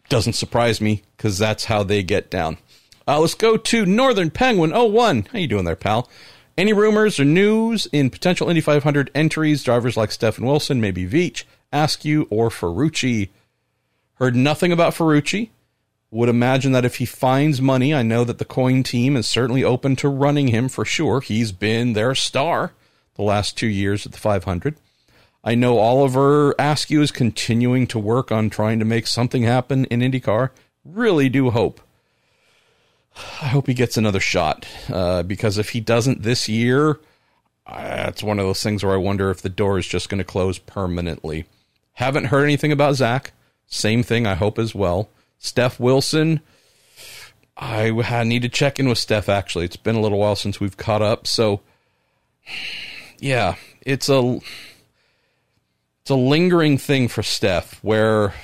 Doesn't surprise me because that's how they get down. Uh, let's go to Northern Penguin oh one. How you doing there, pal? Any rumors or news in potential Indy five hundred entries? Drivers like Stefan Wilson, maybe Veach, Askew, or Ferrucci. Heard nothing about Ferrucci. Would imagine that if he finds money, I know that the Coyne team is certainly open to running him for sure. He's been their star the last two years at the five hundred. I know Oliver Askew is continuing to work on trying to make something happen in IndyCar. Really do hope. I hope he gets another shot, uh, because if he doesn't this year, that's one of those things where I wonder if the door is just going to close permanently. Haven't heard anything about Zach. Same thing, I hope, as well. Steph Wilson, I, I need to check in with Steph, actually. It's been a little while since we've caught up. So, yeah, it's a, it's a lingering thing for Steph where,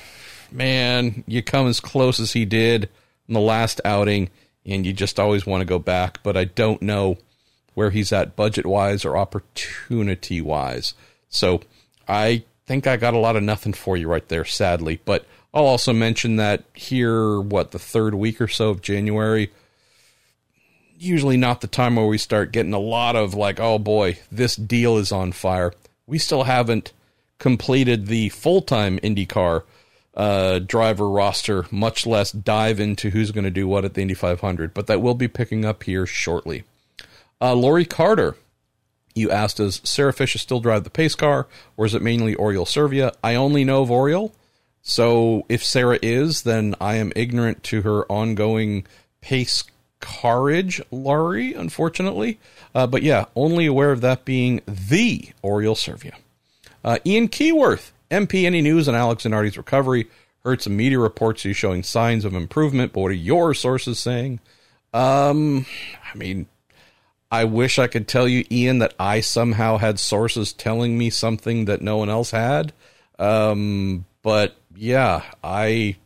man, you come as close as he did in the last outing, and you just always want to go back. But I don't know where he's at budget-wise or opportunity-wise. So I think I got a lot of nothing for you right there, sadly. But I'll also mention that here, what, the third week or so of January, usually not the time where we start getting a lot of like, oh boy, this deal is on fire. We still haven't completed the full-time IndyCar uh, driver roster, much less dive into who's going to do what at the Indy five hundred, but that will be picking up here shortly. Uh, Lori Carter, you asked, does Sarah Fisher still drive the pace car, or is it mainly Oriole Servia? I only know of Oriole, so if Sarah is, then I am ignorant to her ongoing pace carriage, Lori, unfortunately. Uh, but yeah, only aware of that being the Oriole Servia. Uh, Ian Keyworth, M P, any news on Alex Zanardi's recovery? Heard some media reports he's showing signs of improvement, but what are your sources saying? Um, I mean, I wish I could tell you, Ian, that I somehow had sources telling me something that no one else had. Um, but yeah, I,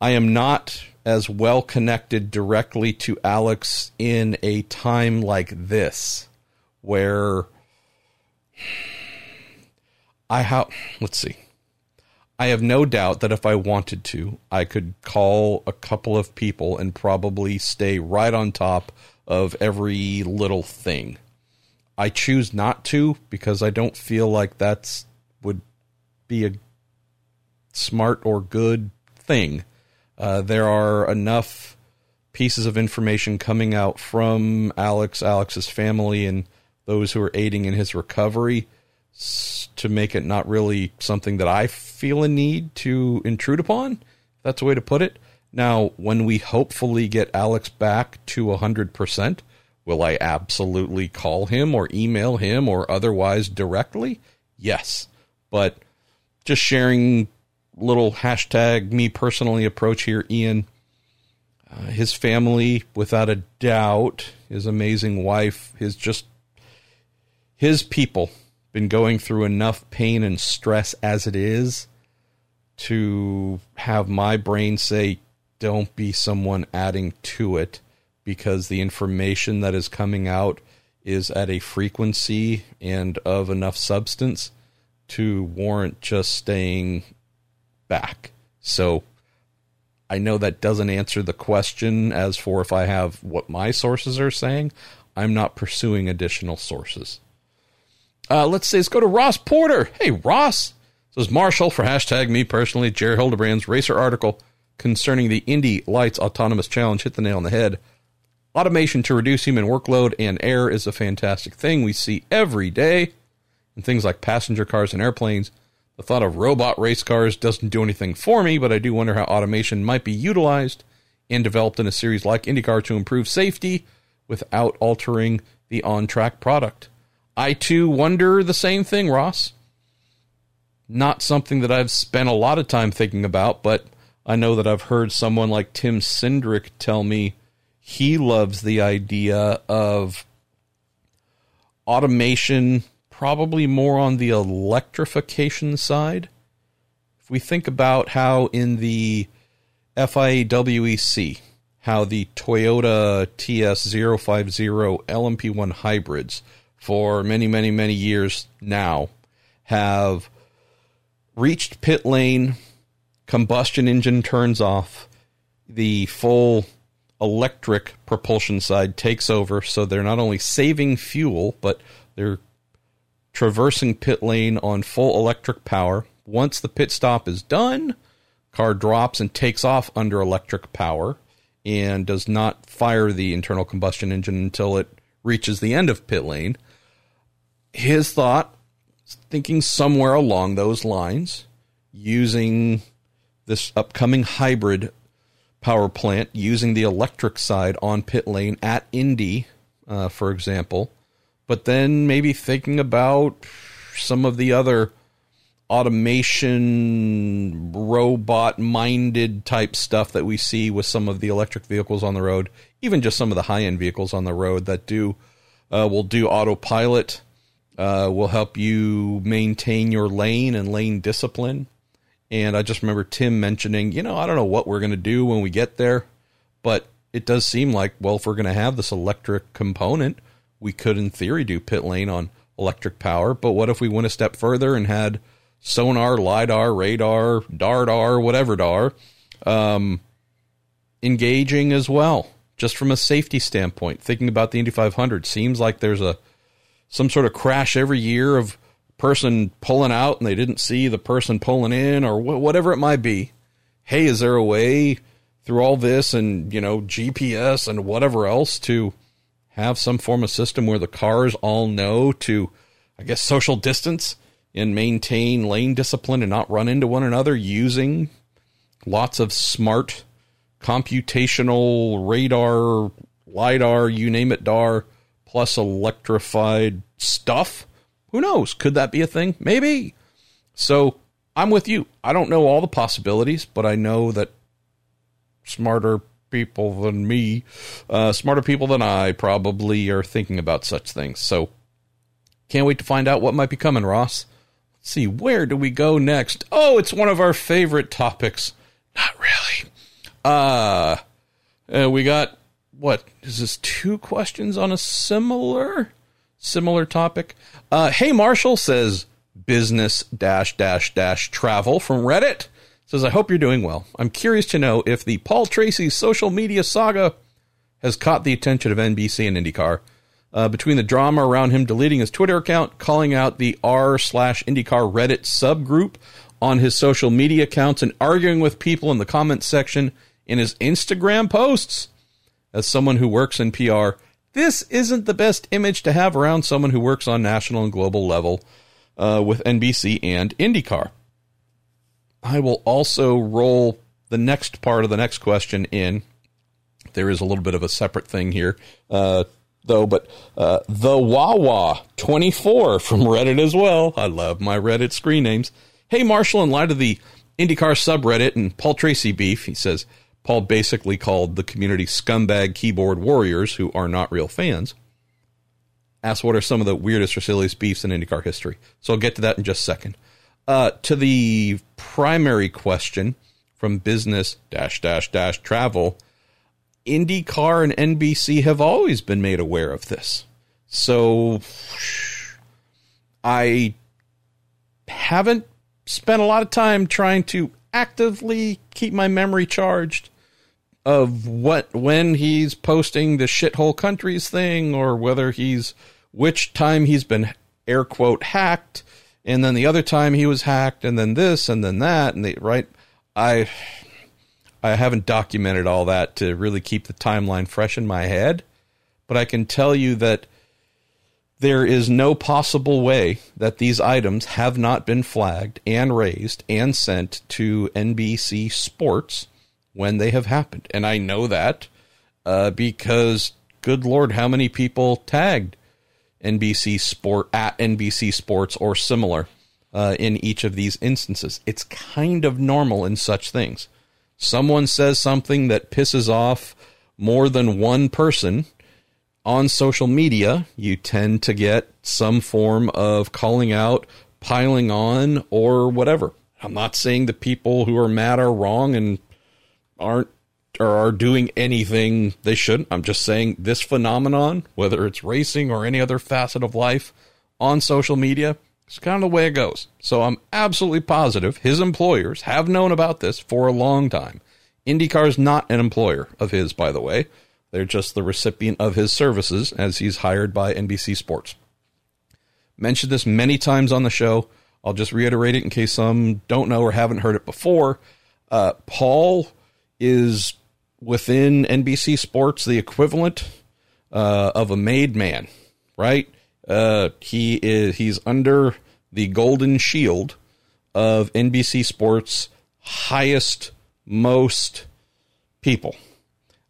I am not as well connected directly to Alex in a time like this, where I have, let's see, I have no doubt that if I wanted to, I could call a couple of people and probably stay right on top of every little thing. I choose not to because I don't feel like that's would be a smart or good thing. Uh, there are enough pieces of information coming out from Alex, Alex's family, and those who are aiding in his recovery to make it not really something that I feel a need to intrude upon, if that's a way to put it. Now, when we hopefully get Alex back to one hundred percent, will I absolutely call him or email him or otherwise directly? Yes, but just sharing little hashtag me personally approach here, Ian. Uh, his family, without a doubt, his amazing wife, his just his people, been going through enough pain and stress as it is to have my brain say, don't be someone adding to it, because the information that is coming out is at a frequency and of enough substance to warrant just staying back. So I know that doesn't answer the question as for if I have what my sources are saying. I'm not pursuing additional sources. Uh, let's say, let's go to Ross Porter. Hey, Ross. This is Marshall for hashtag me personally. Jerry Hildebrand's Racer article concerning the Indy Lights Autonomous Challenge hit the nail on the head. Automation to reduce human workload and error is a fantastic thing we see every day in things like passenger cars and airplanes. The thought of robot race cars doesn't do anything for me, but I do wonder how automation might be utilized and developed in a series like IndyCar to improve safety without altering the on-track product. I, too, wonder the same thing, Ross. Not something that I've spent a lot of time thinking about, but I know that I've heard someone like Tim Cindric tell me he loves the idea of automation, probably more on the electrification side. If we think about how in the F I A W E C, how the Toyota T S zero five zero L M P one hybrids for many, many, many years now have reached pit lane, combustion engine turns off, the full electric propulsion side takes over, so they're not only saving fuel, but they're traversing pit lane on full electric power. Once the pit stop is done, car drops and takes off under electric power and does not fire the internal combustion engine until it reaches the end of pit lane. His thought, thinking somewhere along those lines, using this upcoming hybrid power plant, using the electric side on pit lane at Indy, uh, for example, but then maybe thinking about some of the other automation, robot-minded type stuff that we see with some of the electric vehicles on the road, even just some of the high-end vehicles on the road that do uh, will do autopilot, uh, will help you maintain your lane and lane discipline. And I just remember Tim mentioning, you know, I don't know what we're going to do when we get there, but it does seem like, well, if we're going to have this electric component, we could, in theory, do pit lane on electric power, but what if we went a step further and had sonar, LiDAR, radar, DARDAR, whatever DAR, um, engaging as well, just from a safety standpoint. Thinking about the Indy five hundred, seems like there's a some sort of crash every year of person pulling out and they didn't see the person pulling in or wh- whatever it might be. Hey, is there a way through all this and, you know, G P S and whatever else to have some form of system where the cars all know to, I guess, social distance and maintain lane discipline and not run into one another using lots of smart computational radar, LiDAR, you name it, DAR, plus electrified stuff? Who knows? Could that be a thing? Maybe. So I'm with you. I don't know all the possibilities, but I know that smarter people than me, uh, smarter people than I probably are thinking about such things. So can't wait to find out what might be coming, Ross. Let's see, where do we go next? Oh, it's one of our favorite topics. Not really. Uh, uh we got, what is this, two questions on a similar, similar topic? Uh, hey, Marshall says business dash dash dash travel from Reddit. Says, I hope you're doing well. I'm curious to know if the Paul Tracy social media saga has caught the attention of N B C and IndyCar. Uh, between the drama around him deleting his Twitter account, calling out the r slash IndyCar Reddit subgroup on his social media accounts, and arguing with people in the comments section in his Instagram posts. As someone who works in P R, this isn't the best image to have around someone who works on national and global level uh, with N B C and IndyCar. I will also roll the next part of the next question in. There is a little bit of a separate thing here, uh, though, but uh, the Wawa twenty-four from Reddit as well. I love my Reddit screen names. Hey, Marshall, in light of the IndyCar subreddit and Paul Tracy beef, he says, Paul basically called the community scumbag keyboard warriors who are not real fans. Ask what are some of the weirdest or silliest beefs in IndyCar history. So I'll get to that in just a second. Uh, to the primary question from business dash dash dash travel, IndyCar and N B C have always been made aware of this. So I haven't spent a lot of time trying to actively keep my memory charged of what, when he's posting the shithole countries thing, or whether he's, which time he's been air quote hacked. And then the other time he was hacked, and then this, and then that, and the right. I, I haven't documented all that to really keep the timeline fresh in my head, but I can tell you that there is no possible way that these items have not been flagged and raised and sent to N B C Sports when they have happened. And I know that uh, because, good Lord, how many people tagged N B C Sport at N B C Sports or similar uh, in each of these instances. It's kind of normal in such things. Someone says something that pisses off more than one person on social media, you tend to get some form of calling out, piling on, or whatever. I'm not saying the people who are mad are wrong and aren't or are doing anything they shouldn't. I'm just saying this phenomenon, whether it's racing or any other facet of life on social media, it's kind of the way it goes. So I'm absolutely positive his employers have known about this for a long time. IndyCar is not an employer of his, by the way. They're just the recipient of his services as he's hired by N B C Sports. Mentioned this many times on the show. I'll just reiterate it in case some don't know or haven't heard it before. Uh, Paul is within N B C Sports the equivalent uh, of a made man, right? Uh, he is he's under the golden shield of N B C Sports' highest, most people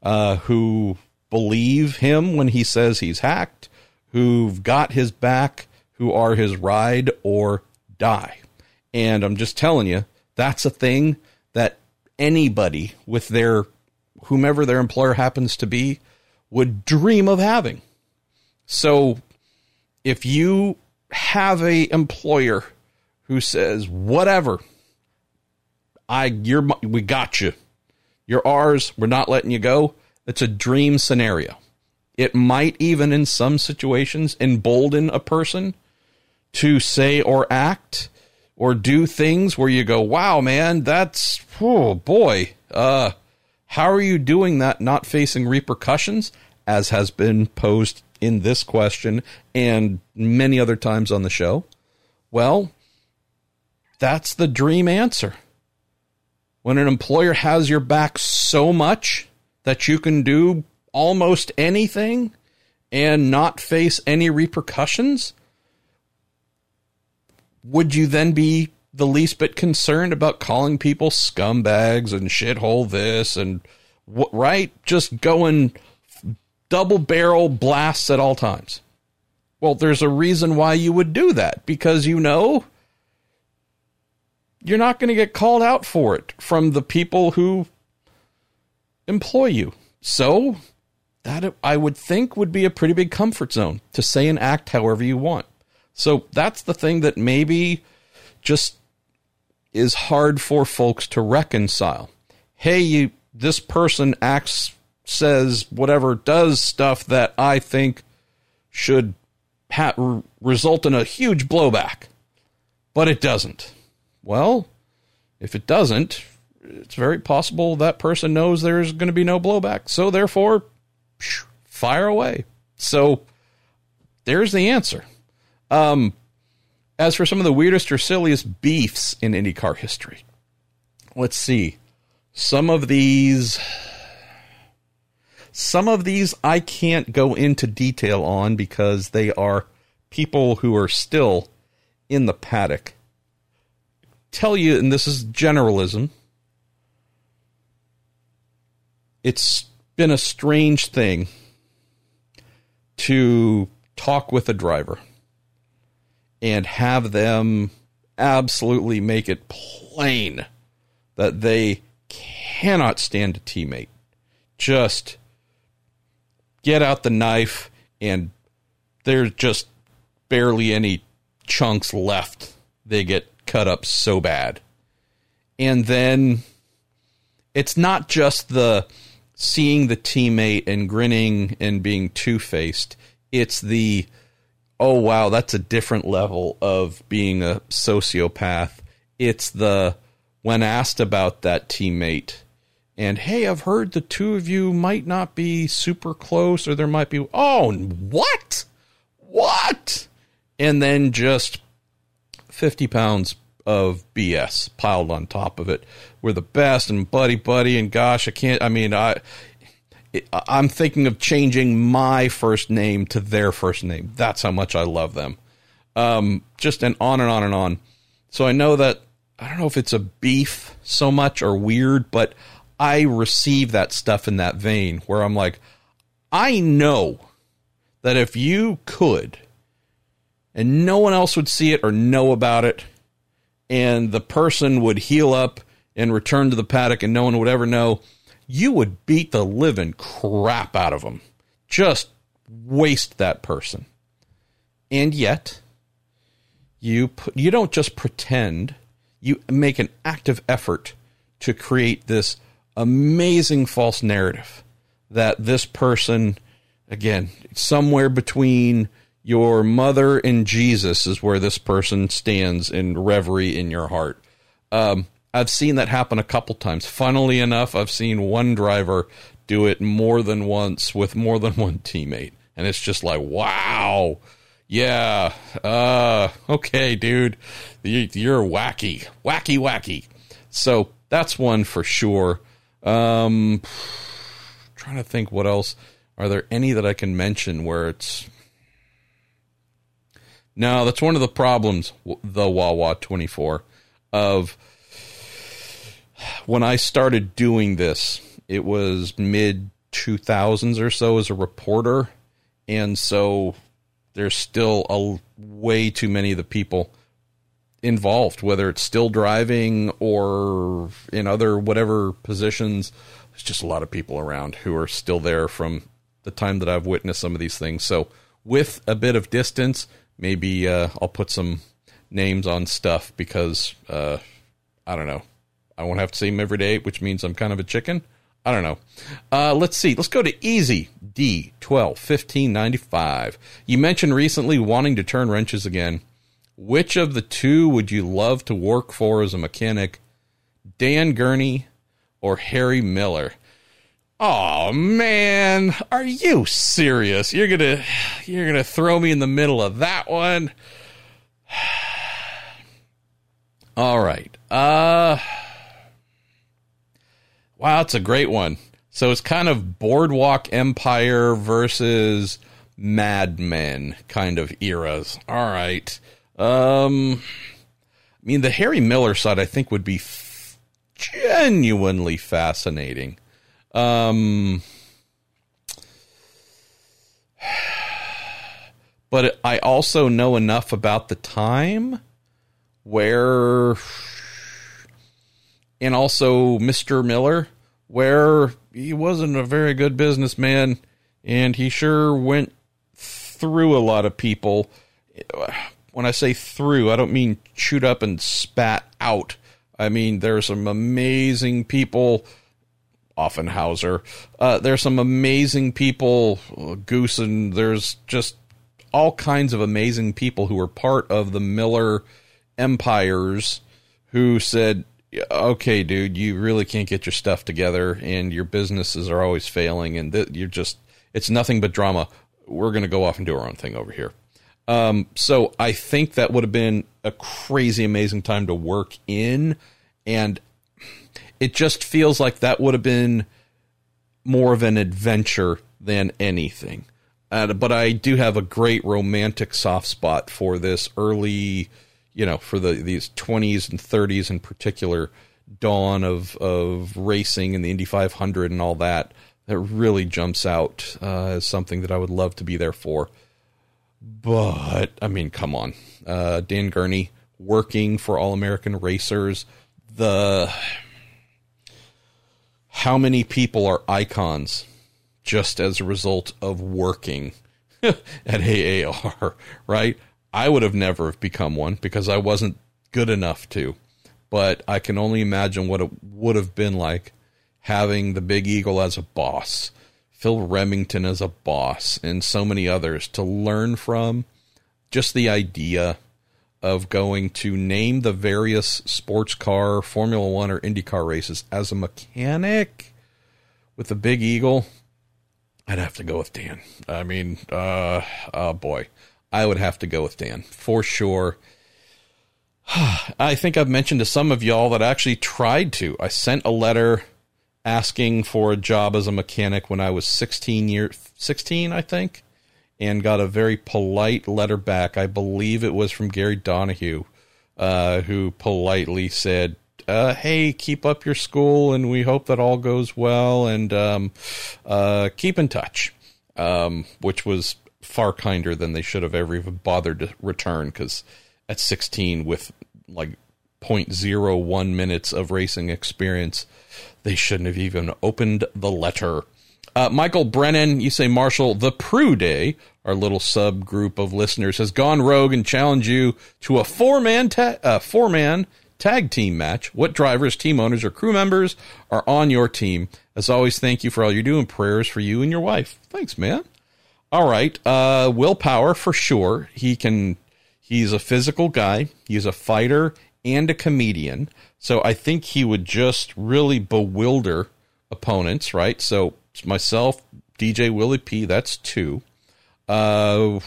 uh, who believe him when he says he's hacked, who've got his back, who are his ride or die. And I'm just telling you, that's a thing that anybody with their whomever their employer happens to be would dream of having. So if you have a employer who says, whatever, I, you're, we got you, you're ours, we're not letting you go. It's a dream scenario. It might even in some situations embolden a person to say or act or do things where you go, wow, man, that's, oh boy, uh, how are you doing that not facing repercussions, as has been posed in this question and many other times on the show? Well, that's the dream answer. When an employer has your back so much that you can do almost anything and not face any repercussions, would you then be the least bit concerned about calling people scumbags and shithole this and what, right? Just going double barrel blasts at all times. Well, there's a reason why you would do that, because you know you're not going to get called out for it from the people who employ you. So that, I would think, would be a pretty big comfort zone to say and act however you want. So that's the thing that maybe just is hard for folks to reconcile. Hey, you, this person acts, says, whatever, does stuff that I think should ha- result in a huge blowback, but it doesn't. Well, if it doesn't, it's very possible that person knows there's going to be no blowback. So therefore, fire away. So there's the answer. Um, as for some of the weirdest or silliest beefs in IndyCar history, let's see. Some of these, some of these I can't go into detail on because they are people who are still in the paddock. Tell you, and this is generalism, it's been a strange thing to talk with a driver and have them absolutely make it plain that they cannot stand a teammate. Just get out the knife, and there's just barely any chunks left. They get cut up so bad. And then it's not just the seeing the teammate and grinning and being two-faced. It's the, oh, wow, that's a different level of being a sociopath. It's the, when asked about that teammate, and, hey, I've heard the two of you might not be super close, or there might be, oh, what? What? And then just fifty pounds of B S piled on top of it. We're the best and buddy, buddy. And gosh, I can't, I mean, I, I'm thinking of changing my first name to their first name. That's how much I love them. Um, just an on and on and on. So I know that, I don't know if it's a beef so much or weird, but I receive that stuff in that vein where I'm like, I know that if you could, and no one else would see it or know about it, and the person would heal up and return to the paddock and no one would ever know, you would beat the living crap out of them. Just waste that person. And yet, you put, you don't just pretend. You make an active effort to create this amazing false narrative that this person, again, somewhere between your mother and Jesus is where this person stands in reverie in your heart. Um, I've seen that happen a couple times. Funnily enough, I've seen one driver do it more than once with more than one teammate. And it's just like, wow, yeah, uh, okay, dude, you're wacky, wacky, wacky. So that's one for sure. Um, trying to think what else. Are there any that I can mention where it's... No, that's one of the problems, the Wawa twenty-four, of when I started doing this, it was mid two thousands or so as a reporter, and so there's still a way too many of the people involved, whether it's still driving or in other whatever positions. There's just a lot of people around who are still there from the time that I've witnessed some of these things. So with a bit of distance... Maybe uh, I'll put some names on stuff because, uh, I don't know, I won't have to see them every day, which means I'm kind of a chicken. I don't know. Uh, let's see. Let's go to Easy D twelve fifteen ninety-five. You mentioned recently wanting to turn wrenches again. Which of the two would you love to work for as a mechanic? Dan Gurney or Harry Miller? Oh man, are you serious? You're gonna you're gonna throw me in the middle of that one. All right. Uh wow, it's a great one. So it's kind of Boardwalk Empire versus Mad Men kind of eras. All right. Um I mean, the Harry Miller side I think would be f- genuinely fascinating. Um, but I also know enough about the time where, and also Mister Miller, where he wasn't a very good businessman and he sure went through a lot of people. When I say through, I don't mean chewed up and spat out. I mean, there are some amazing people. Offenhauser. Uh, there's some amazing people, Goose, and there's just all kinds of amazing people who were part of the Miller empires who said, okay, dude, you really can't get your stuff together and your businesses are always failing and th- you're just, it's nothing but drama. We're going to go off and do our own thing over here. Um, so I think that would have been a crazy, amazing time to work in, and it just feels like that would have been more of an adventure than anything. Uh, but I do have a great romantic soft spot for this early, you know, for the these twenties and thirties in particular, dawn of, of racing and the Indy five hundred and all that. That really jumps out uh, as something that I would love to be there for. But, I mean, come on. Uh, Dan Gurney working for All-American Racers. The... How many people are icons just as a result of working at A A R, right? I would have never have become one because I wasn't good enough to, but I can only imagine what it would have been like having the Big Eagle as a boss, Phil Remington as a boss, and so many others to learn from. Just the idea of going to name the various sports car, Formula One, or IndyCar races as a mechanic with the Big Eagle, I'd have to go with Dan. I mean, uh, oh boy, I would have to go with Dan for sure. I think I've mentioned to some of y'all that I actually tried to. I sent a letter asking for a job as a mechanic when I was sixteen years, sixteen, I think. And got a very polite letter back. I believe it was from Gary Donahue, uh, who politely said, uh, hey, keep up your school, and we hope that all goes well, and um, uh, keep in touch, um, which was far kinder than they should have ever even bothered to return, because at sixteen, with like zero point zero one minutes of racing experience, they shouldn't have even opened the letter. Uh, Michael Brennan, you say, Marshall, the Pruett Day, our little subgroup of listeners, has gone rogue and challenged you to a four-man ta- uh, four-man tag team match. What drivers, team owners, or crew members are on your team? As always, thank you for all you do and prayers for you and your wife. Thanks, man. All right. Uh, willpower, for sure. He can. He's a physical guy. He's a fighter and a comedian. So I think he would just really bewilder opponents, right? So... myself, D J Willie P, that's two. Uh,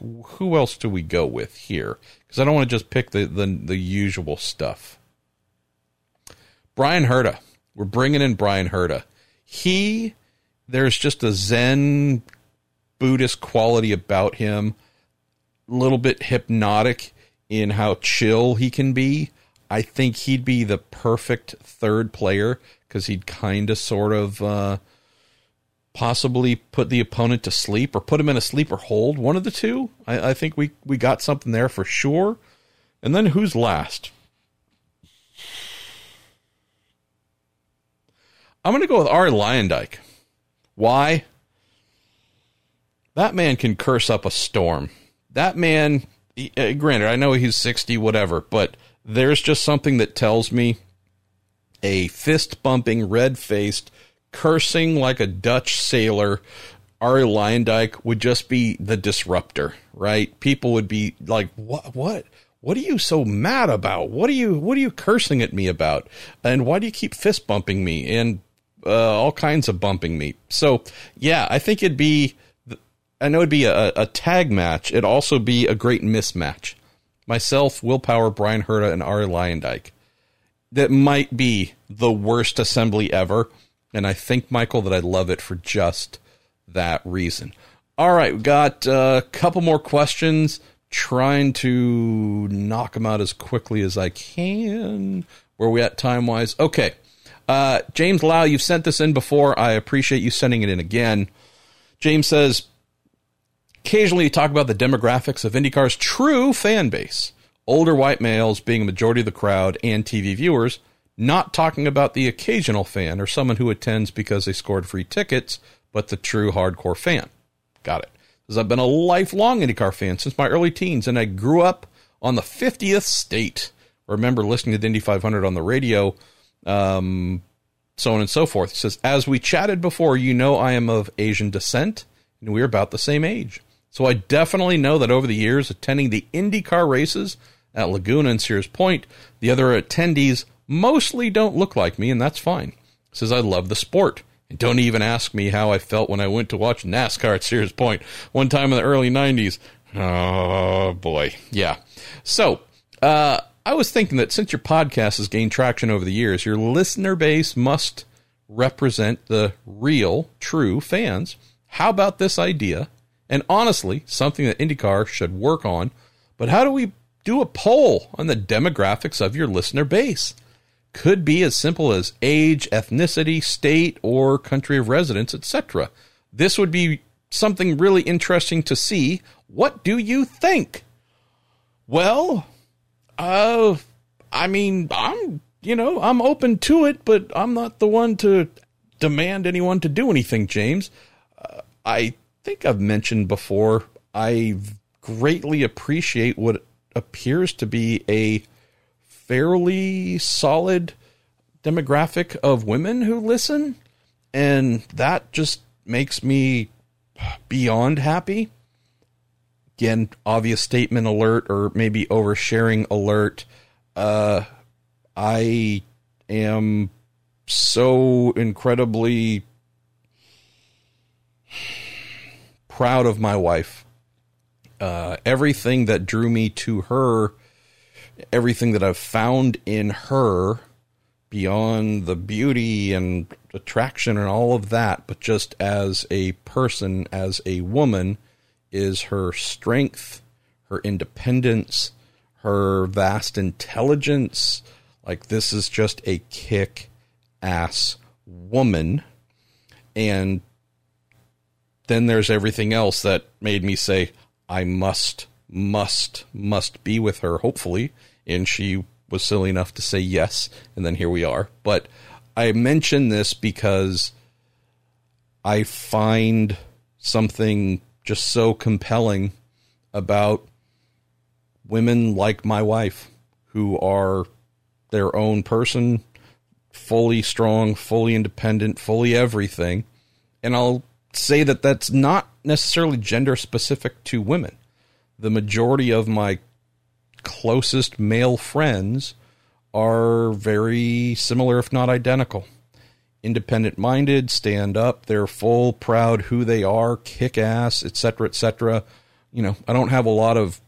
who else do we go with here? Because I don't want to just pick the, the, the usual stuff. Brian Herta. We're bringing in Brian Herta. He, there's just a Zen Buddhist quality about him. A little bit hypnotic in how chill he can be. I think he'd be the perfect third player because he'd kind of sort of... Uh, possibly put the opponent to sleep or put him in a sleep or hold, one of the two. I, I think we, we got something there for sure. And then who's last? I'm going to go with Ari Leyendyke. Why? That man can curse up a storm. That man, he, uh, granted, I know he's sixty, whatever, but there's just something that tells me a fist-bumping, red-faced, cursing like a Dutch sailor Ari Leyendyke would just be the disruptor, right? People would be like, what, what, what are you so mad about? What are you, what are you cursing at me about? And why do you keep fist bumping me and uh, all kinds of bumping me? So yeah, I think it'd be, I know it'd be a, a tag match. It'd also be a great mismatch. Myself, Will Power, Brian Herta, and Ari Leyendyke. That might be the worst assembly ever. And I think, Michael, that I love it for just that reason. All right, we've got a couple more questions. Trying to knock them out as quickly as I can. Where are we at time-wise? Okay. Uh, James Lau, you've sent this in before. I appreciate you sending it in again. James says, occasionally you talk about the demographics of IndyCar's true fan base. Older white males being a majority of the crowd and T V viewers, not talking about the occasional fan or someone who attends because they scored free tickets, but the true hardcore fan. Got it. Because I've been a lifelong IndyCar fan since my early teens, and I grew up on the fiftieth state. I remember listening to the Indy five hundred on the radio, um, so on and so forth. It says, as we chatted before, you know I am of Asian descent, and we're about the same age. So I definitely know that over the years, attending the IndyCar races at Laguna and Sears Point, the other attendees mostly don't look like me, and that's fine. It says, I love the sport. And don't even ask me how I felt when I went to watch NASCAR at Sears Point one time in the early nineties. Oh, boy. Yeah. So uh, I was thinking that since your podcast has gained traction over the years, your listener base must represent the real, true fans. How about this idea? And honestly, something that IndyCar should work on. But how do we do a poll on the demographics of your listener base? Could be as simple as age, ethnicity, state, or country of residence, et cetera. This would be something really interesting to see. What do you think? Well, uh, I mean, I'm, you know, I'm open to it, but I'm not the one to demand anyone to do anything, James. Uh, I I think I've mentioned before, I greatly appreciate what appears to be a fairly solid demographic of women who listen, and that just makes me beyond happy. Again, obvious statement alert, or maybe oversharing alert. Uh, I am so incredibly proud of my wife. Uh, everything that drew me to her, everything that I've found in her beyond the beauty and attraction and all of that, but just as a person, as a woman, is her strength, her independence, her vast intelligence. Like, this is just a kick-ass woman. And then there's everything else that made me say, I must, must, must be with her, hopefully. And she was silly enough to say yes. And then here we are. But I mention this because I find something just so compelling about women like my wife, who are their own person, fully strong, fully independent, fully everything. And I'll say that that's not necessarily gender specific to women. The majority of my closest male friends are very similar, if not identical. Independent minded, stand up, they're full, proud who they are, kick ass, et cetera, et cetera. You know, I don't have a lot of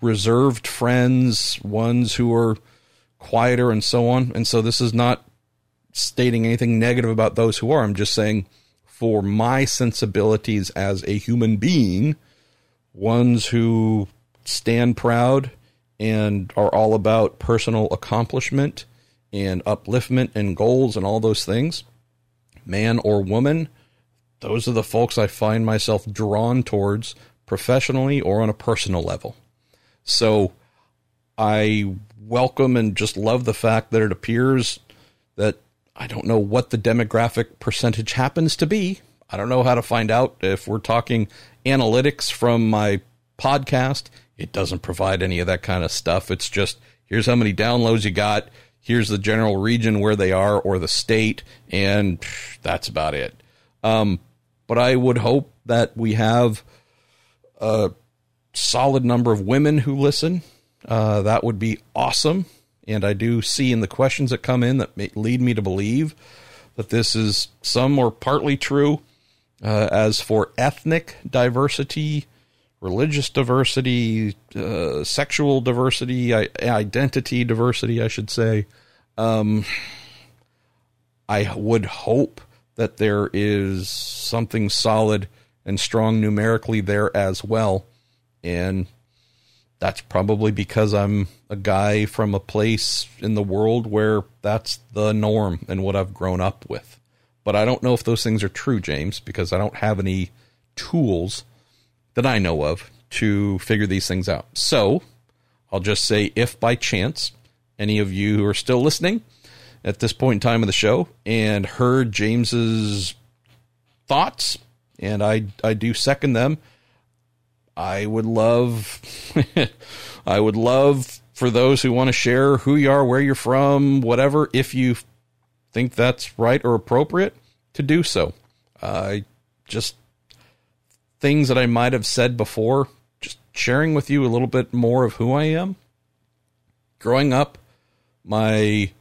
reserved friends, ones who are quieter and so on. And so this is not stating anything negative about those who are. I'm just saying, for my sensibilities as a human being, ones who stand proud and are all about personal accomplishment and upliftment and goals and all those things, man or woman, those are the folks I find myself drawn towards professionally or on a personal level. So I welcome and just love the fact that it appears that I don't know what the demographic percentage happens to be. I don't know how to find out. If we're talking analytics from my podcast, it doesn't provide any of that kind of stuff. It's just, here's how many downloads you got. Here's the general region where they are or the state. And pff, that's about it. Um, but I would hope that we have a solid number of women who listen. Uh, that would be awesome. And I do see in the questions that come in that may lead me to believe that this is some or partly true. Uh, as for ethnic diversity, religious diversity, uh, sexual diversity, I, identity diversity, I should say, um, I would hope that there is something solid and strong numerically there as well. And that's probably because I'm a guy from a place in the world where that's the norm and what I've grown up with. But I don't know if those things are true, James, because I don't have any tools that I know of to figure these things out. So I'll just say, if by chance any of you who are still listening at this point in time of the show and heard James's thoughts, and I, I do second them, I would love, I would love for those who want to share who you are, where you're from, whatever, if you think that's right or appropriate, to do so. I uh, just things that I might have said before, just sharing with you a little bit more of who I am. Growing up, my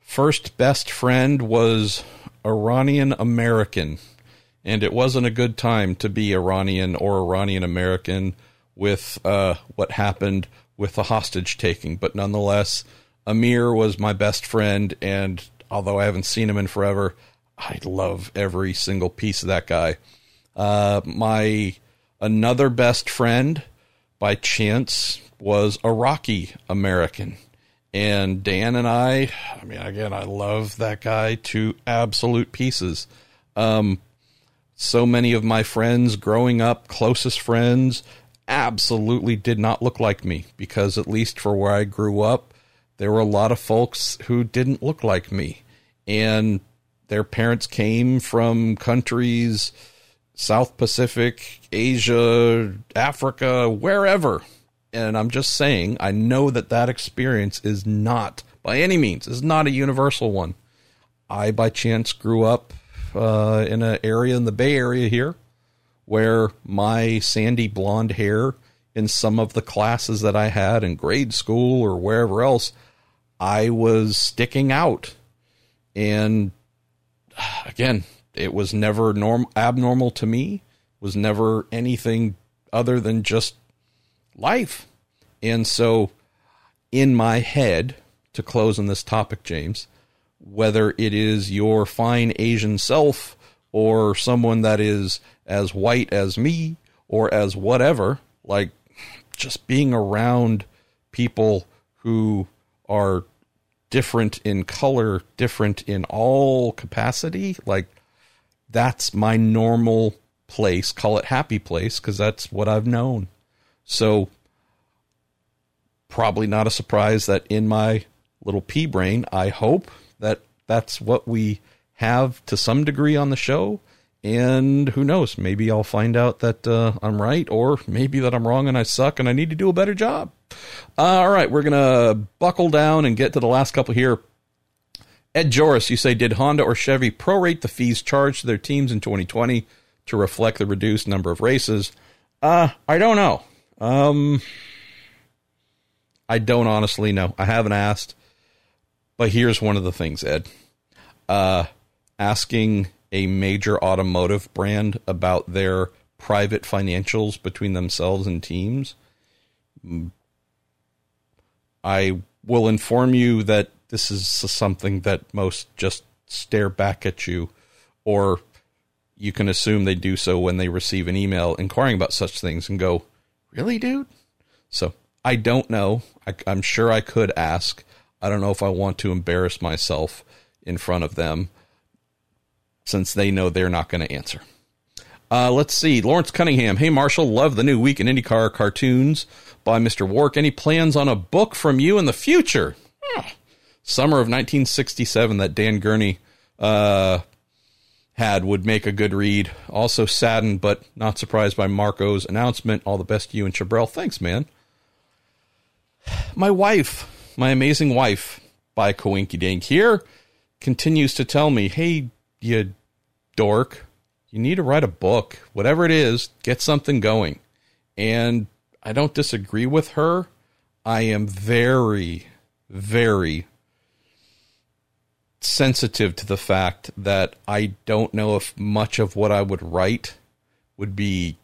first best friend was Iranian American, and it wasn't a good time to be Iranian or Iranian American with uh, what happened with the hostage taking. But nonetheless, Amir was my best friend, and although I haven't seen him in forever, I love every single piece of that guy. Uh, my another best friend, by chance, was Iraqi American. And Dan and I, I mean, again, I love that guy to absolute pieces. Um, so many of my friends growing up, closest friends, absolutely did not look like me, because at least for where I grew up, there were a lot of folks who didn't look like me, and their parents came from countries, South Pacific, Asia, Africa, wherever. And I'm just saying, I know that that experience is not, by any means, is not a universal one. I, by chance, grew up uh, in an area in the Bay Area here where my sandy blonde hair in some of the classes that I had in grade school or wherever else, I was sticking out. And again, it was never norm abnormal to me, was never anything other than just life. And so in my head, to close on this topic, James, whether it is your fine Asian self or someone that is as white as me or as whatever, like, just being around people who are different in color, different in all capacity, like, that's my normal place. Call it happy place, because that's what I've known. So probably not a surprise that in my little pea brain, I hope that that's what we have to some degree on the show. And who knows, maybe I'll find out that uh, I'm right, or maybe that I'm wrong and I suck and I need to do a better job. Uh, all right, we're going to buckle down and get to the last couple here. Ed Joris, you say, did Honda or Chevy prorate the fees charged to their teams in twenty twenty to reflect the reduced number of races? Uh, I don't know. Um, I don't honestly know. I haven't asked. But here's one of the things, Ed. Uh, asking a major automotive brand about their private financials between themselves and teams, I will inform you that this is something that most just stare back at you, or you can assume they do so when they receive an email inquiring about such things and go, really, dude? So I don't know. I, I'm sure I could ask. I don't know if I want to embarrass myself in front of them, since they know they're not going to answer. Uh, let's see. Lawrence Cunningham. Hey, Marshall, love the new Week in IndyCar cartoons by Mister Wark. Any plans on a book from you in the future? Huh. Summer of nineteen sixty-seven that Dan Gurney uh, had would make a good read. Also saddened, but not surprised by Marco's announcement. All the best to you and Chabrel. Thanks, man. My wife, my amazing wife, by Coinky Dink here, continues to tell me, hey, you dork, you need to write a book, whatever it is, get something going. And I don't disagree with her. I am very, very sensitive to the fact that I don't know if much of what I would write would be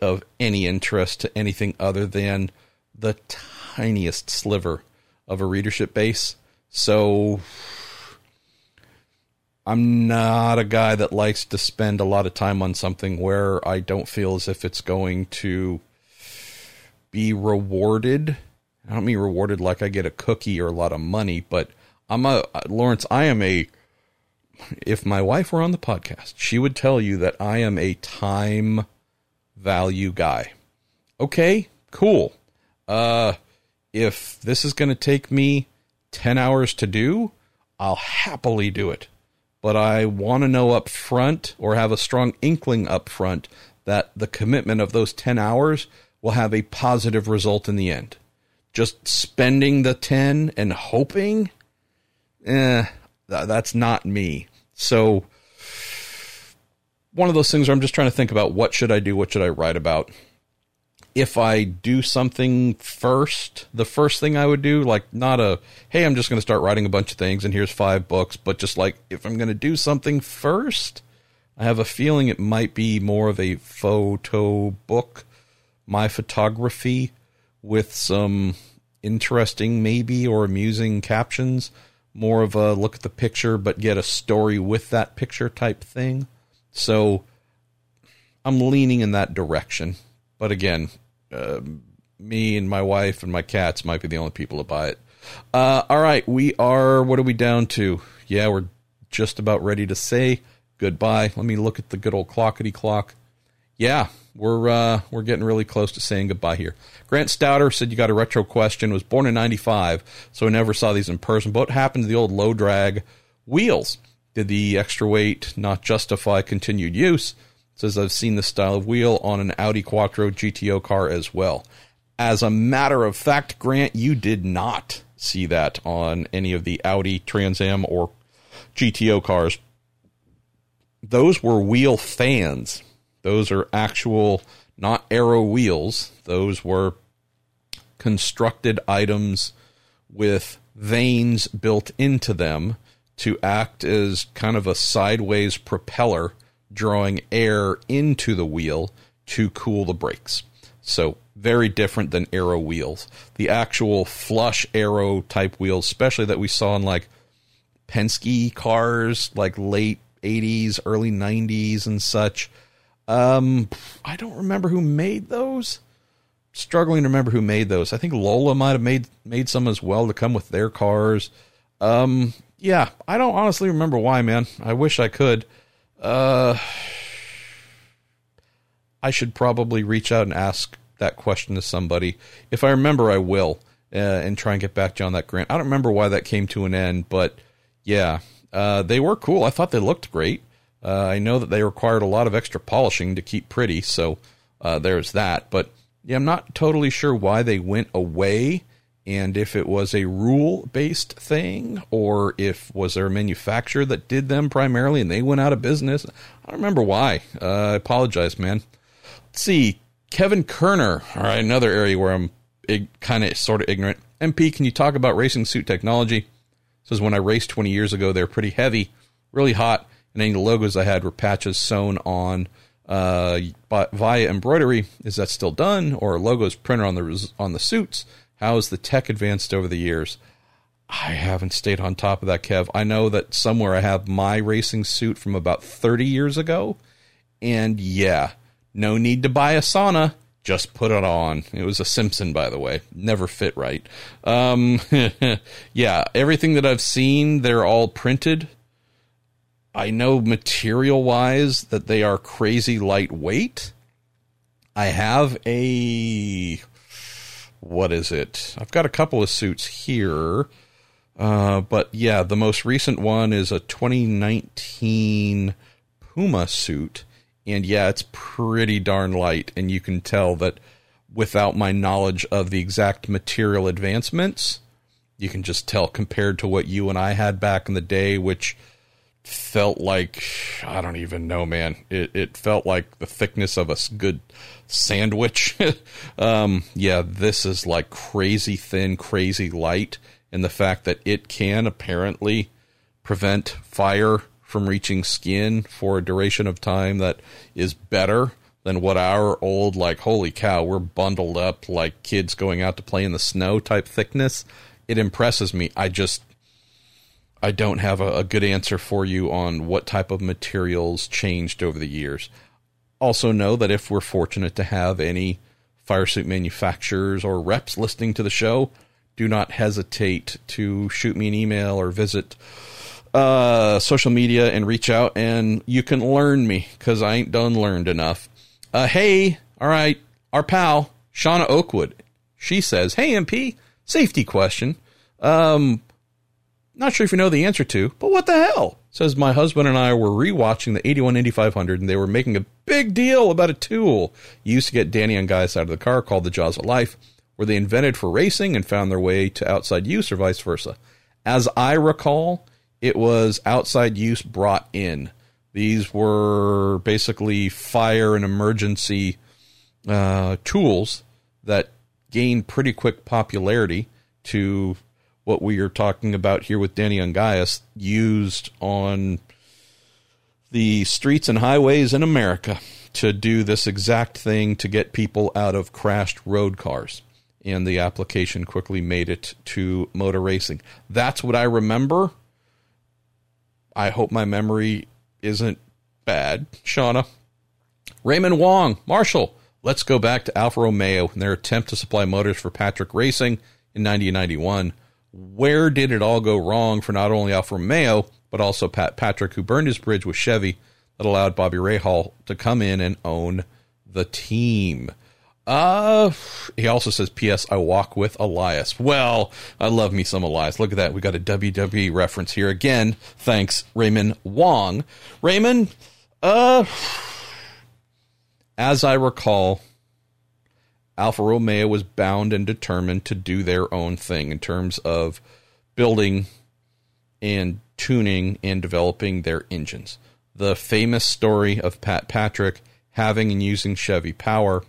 of any interest to anything other than the tiniest sliver of a readership base. So I'm not a guy that likes to spend a lot of time on something where I don't feel as if it's going to be rewarded. I don't mean rewarded like I get a cookie or a lot of money, but I'm a, Lawrence, I am a, if my wife were on the podcast, she would tell you that I am a time value guy. Okay, cool. Uh, if this is going to take me ten hours to do, I'll happily do it. But I want to know up front, or have a strong inkling up front, that the commitment of those ten hours will have a positive result in the end. Just spending the ten and hoping, eh, that's not me. So one of those things where I'm just trying to think about what should I do, what should I write about. If I do something first, the first thing I would do, like not a, hey, I'm just going to start writing a bunch of things and here's five books, but just like, if I'm going to do something first, I have a feeling it might be more of a photo book, my photography with some interesting maybe or amusing captions, more of a look at the picture, but get a story with that picture type thing. So I'm leaning in that direction. But again, Uh, me and my wife and my cats might be the only people to buy it. Uh, all right, we are, what are we down to? Yeah, we're just about ready to say goodbye. Let me look at the good old clockety clock. Yeah, we're uh, we're getting really close to saying goodbye here. Grant Stouter said you got a retro question. Was born in ninety-five, so I never saw these in person. But what happened to the old low drag wheels? Did the extra weight not justify continued use? Says I've seen this style of wheel on an Audi Quattro G T O car as well. As a matter of fact, Grant, you did not see that on any of the Audi Trans Am or G T O cars. Those were wheel fans. Those are actual, not aero wheels. Those were constructed items with vanes built into them to act as kind of a sideways propeller, drawing air into the wheel to cool the brakes. So very different than aero wheels. The actual flush aero type wheels, especially that we saw in like Penske cars, like late eighties, early nineties and such. Um, I don't remember who made those. Struggling to remember who made those. I think Lola might've made, made some as well to come with their cars. Um, yeah, I don't honestly remember why, man. I wish I could. Uh, I should probably reach out and ask that question to somebody. If I remember, I will, uh, and try and get back to you on that, Grant. I don't remember why that came to an end, but yeah, uh, they were cool. I thought they looked great. Uh, I know that they required a lot of extra polishing to keep pretty. So, uh, there's that, but yeah, I'm not totally sure why they went away and if it was a rule-based thing, or if was there a manufacturer that did them primarily and they went out of business. I don't remember why. Uh, I apologize, man. Let's see. Kevin Kerner. All right, another area where I'm ig- kind of sort of ignorant. M P, can you talk about racing suit technology? Says, when I raced twenty years ago, they were pretty heavy, really hot, and any logos I had were patches sewn on uh, by, via embroidery. Is that still done, or are logos printed on the on the suits? How has the tech advanced over the years? I haven't stayed on top of that, Kev. I know that somewhere I have my racing suit from about thirty years ago. And yeah, no need to buy a sauna. Just put it on. It was a Simpson, by the way. Never fit right. Um, yeah, everything that I've seen, they're all printed. I know material-wise that they are crazy lightweight. I have a... What is it? I've got a couple of suits here. Uh, but yeah, the most recent one is a twenty nineteen Puma suit. And yeah, it's pretty darn light. And you can tell that without my knowledge of the exact material advancements, you can just tell compared to what you and I had back in the day, which felt like, I don't even know, man, it, it felt like the thickness of a good sandwich. um, yeah, this is like crazy thin, crazy light. And the fact that it can apparently prevent fire from reaching skin for a duration of time that is better than what our old, like, holy cow, we're bundled up like kids going out to play in the snow type thickness. It impresses me. I just, I don't have a, a good answer for you on what type of materials changed over the years. Also know that if we're fortunate to have any fire suit manufacturers or reps listening to the show, do not hesitate to shoot me an email or visit uh, social media and reach out, and you can learn me because I ain't done learned enough. Uh, hey, all right, our pal, Shauna Oakwood, she says, hey, M P, safety question. Um, not sure if you know the answer to, but what the hell? Says, my husband and I were rewatching the eighty-one Indy five hundred, and they were making a big deal about a tool used to get Danny and guys out of the car called the Jaws of Life. Were they invented for racing and found their way to outside use or vice versa? As I recall, it was outside use brought in. These were basically fire and emergency uh, tools that gained pretty quick popularity to what we are talking about here with Danny Ungaias, used on the streets and highways in America to do this exact thing to get people out of crashed road cars. And the application quickly made it to motor racing. That's what I remember. I hope my memory isn't bad, Shauna. Raymond Wong, Marshall, let's go back to Alfa Romeo and their attempt to supply motors for Patrick Racing in ninety and ninety-one. Where did it all go wrong for not only Alfa Romeo, but also Pat Patrick, who burned his bridge with Chevy that allowed Bobby Rahal to come in and own the team? Uh, he also says, P S I walk with Elias. Well, I love me some Elias. Look at that. We got a W W E reference here again. Thanks, Raymond Wong. Raymond, uh, as I recall, Alfa Romeo was bound and determined to do their own thing in terms of building and tuning and developing their engines. The famous story of Pat Patrick having and using Chevy power,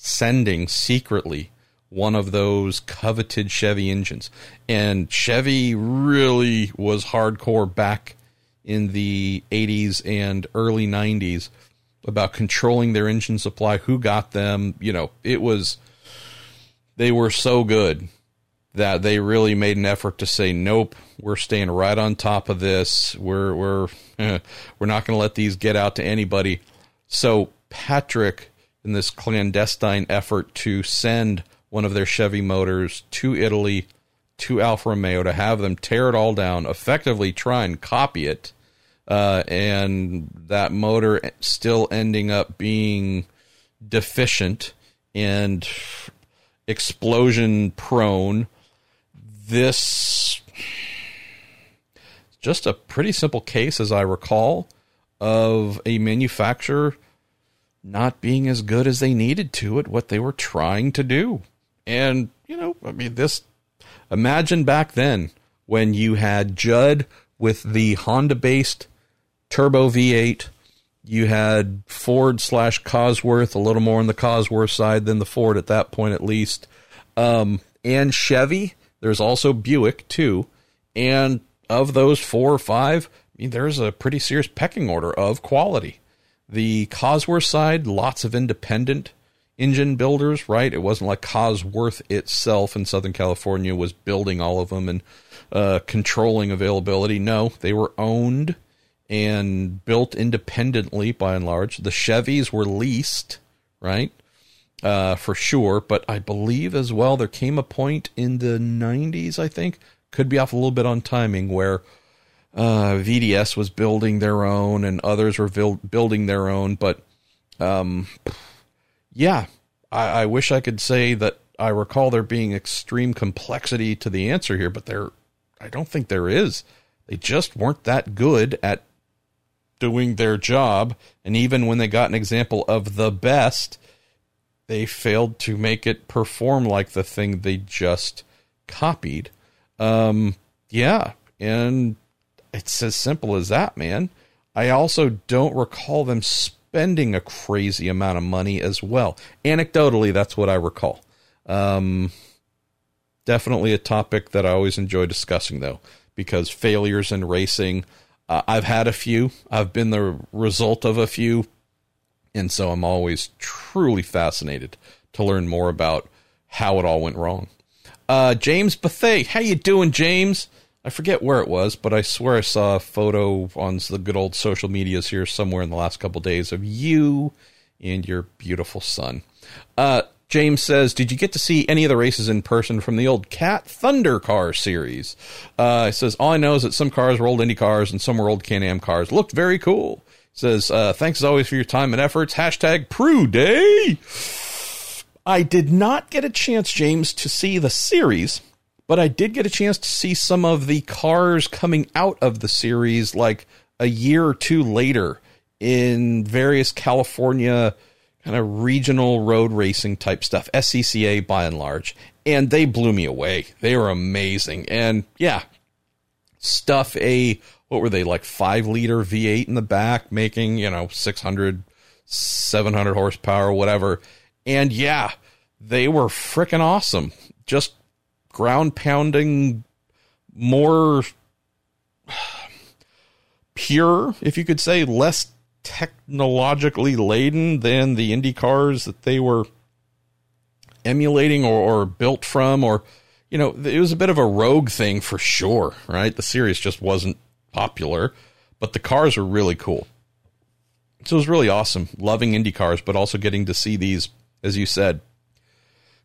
sending secretly one of those coveted Chevy engines. And Chevy really was hardcore back in the eighties and early nineties about controlling their engine supply, who got them. You know, it was, they were so good that they really made an effort to say, nope, we're staying right on top of this. We're, we're, eh, we're not going to let these get out to anybody. So Patrick, in this clandestine effort to send one of their Chevy motors to Italy, to Alfa Romeo, to have them tear it all down, effectively try and copy it, uh, and that motor still ending up being deficient and explosion prone. This is just a pretty simple case, as I recall, of a manufacturer not being as good as they needed to at what they were trying to do. And, you know, I mean, this, imagine back then when you had Judd with the Honda-based turbo V eight, you had Ford slash Cosworth, a little more on the Cosworth side than the Ford at that point, at least, um, and Chevy. There's also Buick, too. And of those four or five, I mean, there's a pretty serious pecking order of quality. The Cosworth side, lots of independent engine builders, right? It wasn't like Cosworth itself in Southern California was building all of them and uh, controlling availability. No, they were owned and built independently by and large. The Chevys were leased, right, uh, for sure. But I believe as well there came a point in the nineties, I think, could be off a little bit on timing, where Uh, V D S was building their own and others were build, building their own. But, um, yeah, I, I wish I could say that I recall there being extreme complexity to the answer here, but there, I don't think there is. They just weren't that good at doing their job. And even when they got an example of the best, they failed to make it perform like the thing they just copied. Um, yeah. And, it's as simple as that, man. I also don't recall them spending a crazy amount of money as well. Anecdotally, that's what I recall. Um, definitely a topic that I always enjoy discussing, though, because failures in racing, uh, I've had a few. I've been the result of a few. And so I'm always truly fascinated to learn more about how it all went wrong. Uh, James Bethay, how you doing, James? I forget where it was, but I swear I saw a photo on the good old social medias here somewhere in the last couple of days of you and your beautiful son. Uh, James says, did you get to see any of the races in person from the old Cat Thunder car series? Uh, he says, all I know is that some cars were old Indy cars and some were old Can-Am cars. Looked very cool. Says, uh, thanks as always for your time and efforts. Hashtag Prue Day. I did not get a chance, James, to see the series, but I did get a chance to see some of the cars coming out of the series like a year or two later in various California kind of regional road racing type stuff, S C C A by and large. And they blew me away. They were amazing. And yeah, stuff a... what were they, like five liter V eight in the back, making, you know, six hundred, seven hundred horsepower, whatever. And yeah, they were freaking awesome. Just ground pounding, more pure, if you could say, less technologically laden than the Indy cars that they were emulating or, or built from. Or, you know, it was a bit of a rogue thing for sure, right? The series just wasn't popular, but the cars were really cool. So it was really awesome loving Indy cars, but also getting to see these, as you said,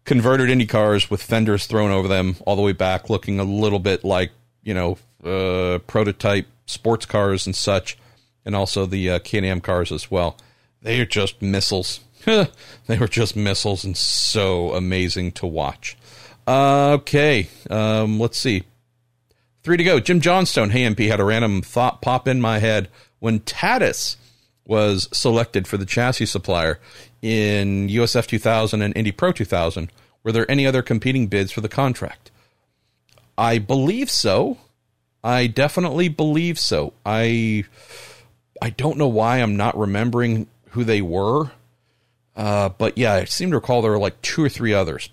converted Indy cars with fenders thrown over them all the way back, looking a little bit like, you know, uh, prototype sports cars and such, and also the uh, Can-Am cars as well. They are just missiles. They were just missiles and so amazing to watch. Uh, okay, um, let's see. Three to go. Jim Johnstone, hey M P, had a random thought pop in my head when Tatis was selected for the chassis supplier in U S F two thousand and Indy Pro two thousand. Were there any other competing bids for the contract? I believe so. I definitely believe so. I I don't know why I'm not remembering who they were, uh, but yeah, I seem to recall there were like two or three others.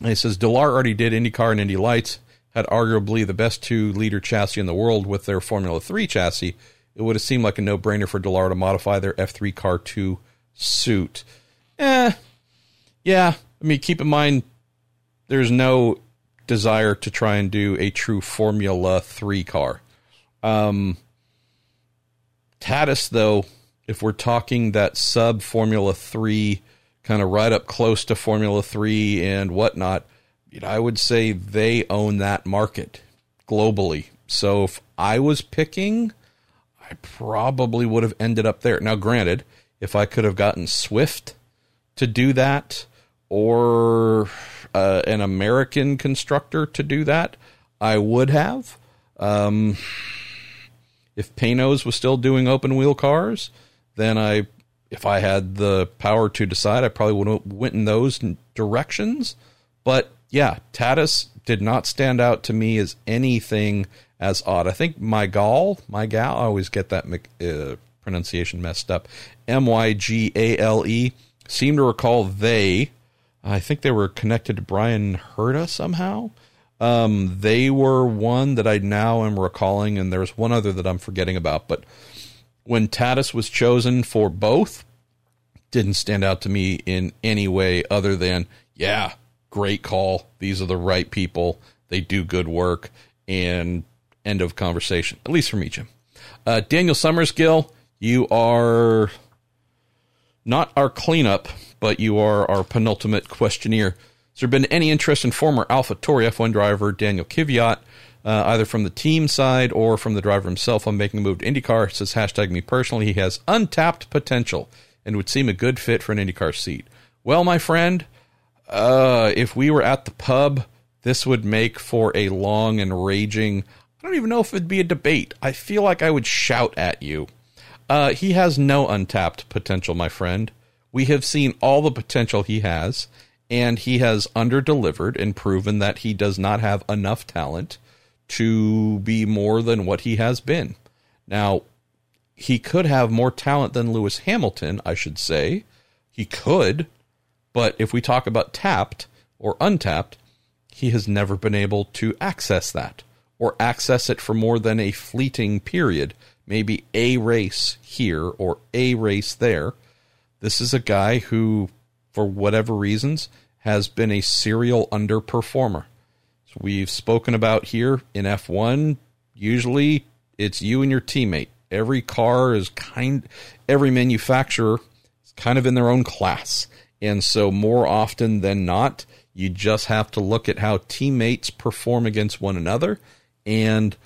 And it says Delar already did IndyCar and Indy Lights. Had arguably the best two liter chassis in the world with their Formula three chassis, it would have seemed like a no-brainer for Delar to modify their F three car to suit. Eh, yeah. I mean, keep in mind, there's no desire to try and do a true Formula three car. Um, Tatis, though, if we're talking that sub-Formula three, kind of right up close to Formula three and whatnot, I would say they own that market globally. So if I was picking, I probably would have ended up there. Now, granted, if I could have gotten Swift to do that or uh, an American constructor to do that, I would have. Um, if Panos was still doing open wheel cars, then I, if I had the power to decide, I probably would have went in those directions. But yeah, Tatis did not stand out to me as anything as odd. I think my gal, my gal, I always get that uh, pronunciation messed up. M Y G A L E, seem to recall they, I think they were connected to Brian Herta somehow. Um, they were one that I now am recalling, and there's one other that I'm forgetting about. But when Tatis was chosen for both, didn't stand out to me in any way other than, yeah, great call. These are the right people. They do good work. And end of conversation, at least for me, Jim. Uh, Daniel Summersgill, you are not our cleanup, but you are our penultimate questionnaire. Has there been any interest in former AlphaTauri F one driver Daniel Kvyat, uh, either from the team side or from the driver himself, on making a move to IndyCar? It says, hashtag me personally. He has untapped potential and would seem a good fit for an IndyCar seat. Well, my friend, Uh, if we were at the pub, this would make for a long and raging, I don't even know if it'd be a debate. I feel like I would shout at you. Uh, he has no untapped potential, my friend. We have seen all the potential he has, and he has under-delivered and proven that he does not have enough talent to be more than what he has been. Now, he could have more talent than Lewis Hamilton, I should say. He could, but if we talk about tapped or untapped, he has never been able to access that or access it for more than a fleeting period, maybe a race here or a race there. This is a guy who, for whatever reasons, has been a serial underperformer. So we've spoken about here in F one, usually it's you and your teammate. Every car is kind, every manufacturer is kind of in their own class. And so more often than not, you just have to look at how teammates perform against one another. And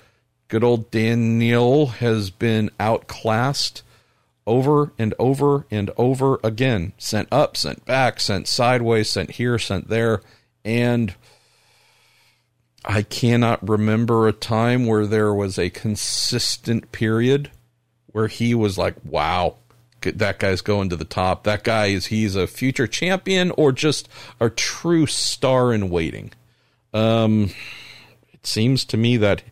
good old Daniel has been outclassed over and over and over again. Sent up, sent back, sent sideways, sent here, sent there. And I cannot remember a time where there was a consistent period where he was like, wow, that guy's going to the top. That guy is, he's a future champion or just a true star in waiting. Um, it seems to me that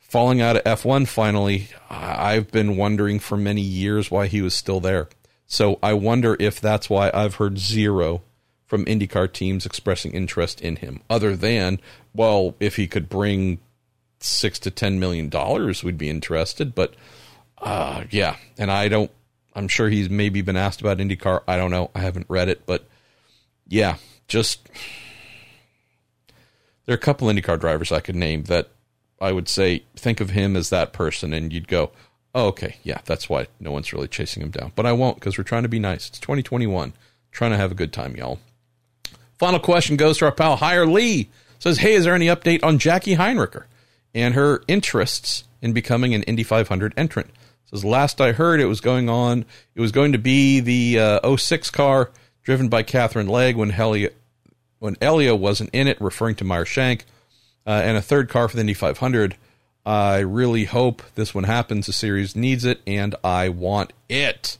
falling out of F one finally, I've been wondering for many years why he was still there. So I wonder if that's why I've heard zero from IndyCar teams expressing interest in him, other than, well, if he could bring six to ten million dollars, we'd be interested. But uh, yeah, and I don't. I'm sure he's maybe been asked about IndyCar. I don't know. I haven't read it, but yeah, just there are a couple IndyCar drivers I could name that I would say think of him as that person, and you'd go, oh, okay, yeah, that's why no one's really chasing him down. But I won't, because we're trying to be nice. It's twenty twenty-one, trying to have a good time, y'all. Final question goes to our pal Hire Lee. Says, hey, is there any update on Jackie Heinricher and her interests in becoming an Indy five hundred entrant? Says, last I heard, it was going on. It was going to be the uh, oh six car driven by Catherine Legg when Helia, when Elia wasn't in it, referring to Meyer Shank, uh, and a third car for the Indy five hundred. I really hope this one happens. The series needs it, and I want it.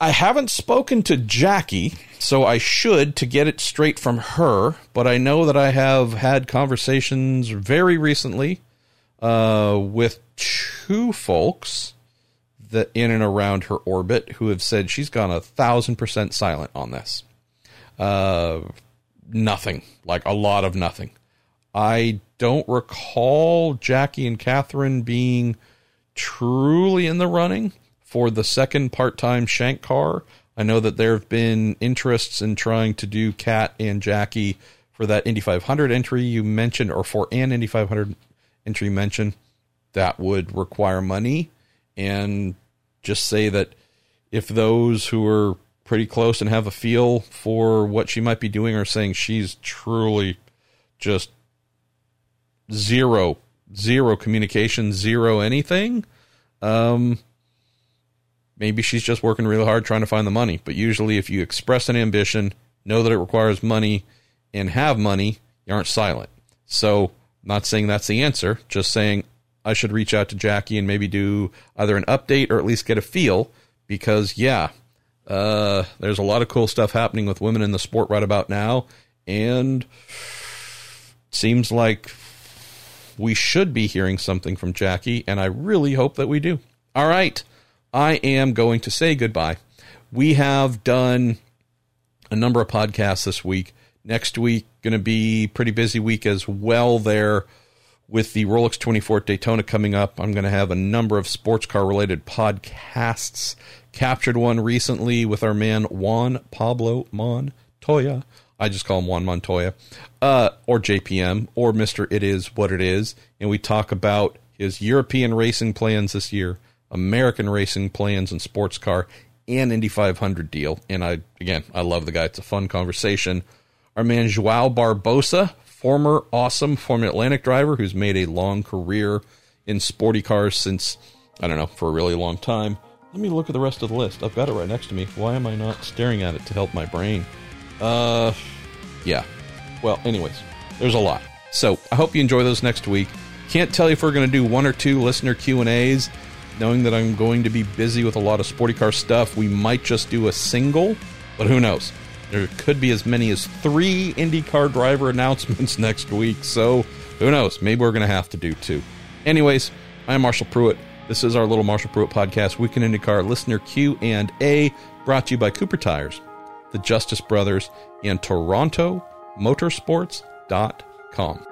I haven't spoken to Jackie, so I should to get it straight from her, but I know that I have had conversations very recently uh, with two folks that in and around her orbit who have said she's gone a thousand percent silent on this. Uh, nothing, like a lot of nothing. I don't recall Jackie and Catherine being truly in the running for the second part-time Shank car. I know that there have been interests in trying to do Cat and Jackie for that Indy five hundred entry you mentioned, or for an Indy five hundred entry mention. That would require money, and just say that if those who are pretty close and have a feel for what she might be doing are saying she's truly just zero, zero communication, zero anything, um... maybe she's just working really hard trying to find the money. But usually if you express an ambition, know that it requires money, and have money, you aren't silent. So not saying that's the answer, just saying I should reach out to Jackie and maybe do either an update or at least get a feel. Because, yeah, uh, there's a lot of cool stuff happening with women in the sport right about now. And it seems like we should be hearing something from Jackie, and I really hope that we do. All right. I am going to say goodbye. We have done a number of podcasts this week. Next week, going to be pretty busy week as well there with the Rolex twenty-four at Daytona coming up. I'm going to have a number of sports car-related podcasts. Captured one recently with our man Juan Pablo Montoya. I just call him Juan Montoya, uh, or J P M, or Mister It Is What It Is. And we talk about his European racing plans this year, American racing plans and sports car, and Indy five hundred deal. And I, again, I love the guy. It's a fun conversation. Our man João Barbosa, former awesome former Atlantic driver who's made a long career in sporty cars since, I don't know, for a really long time. Let me look at the rest of the list. I've got it right next to me. Why am I not staring at it to help my brain? Uh, yeah. Well, anyways, there's a lot. So I hope you enjoy those next week. Can't tell you if we're going to do one or two listener Q and A's. Knowing that I'm going to be busy with a lot of sporty car stuff, we might just do a single, but who knows? There could be as many as three IndyCar driver announcements next week, so who knows? Maybe we're going to have to do two. Anyways, I'm Marshall Pruett. This is our little Marshall Pruett podcast, Weekend IndyCar Listener Q and A, brought to you by Cooper Tires, the Justice Brothers, and Toronto Motorsports dot com.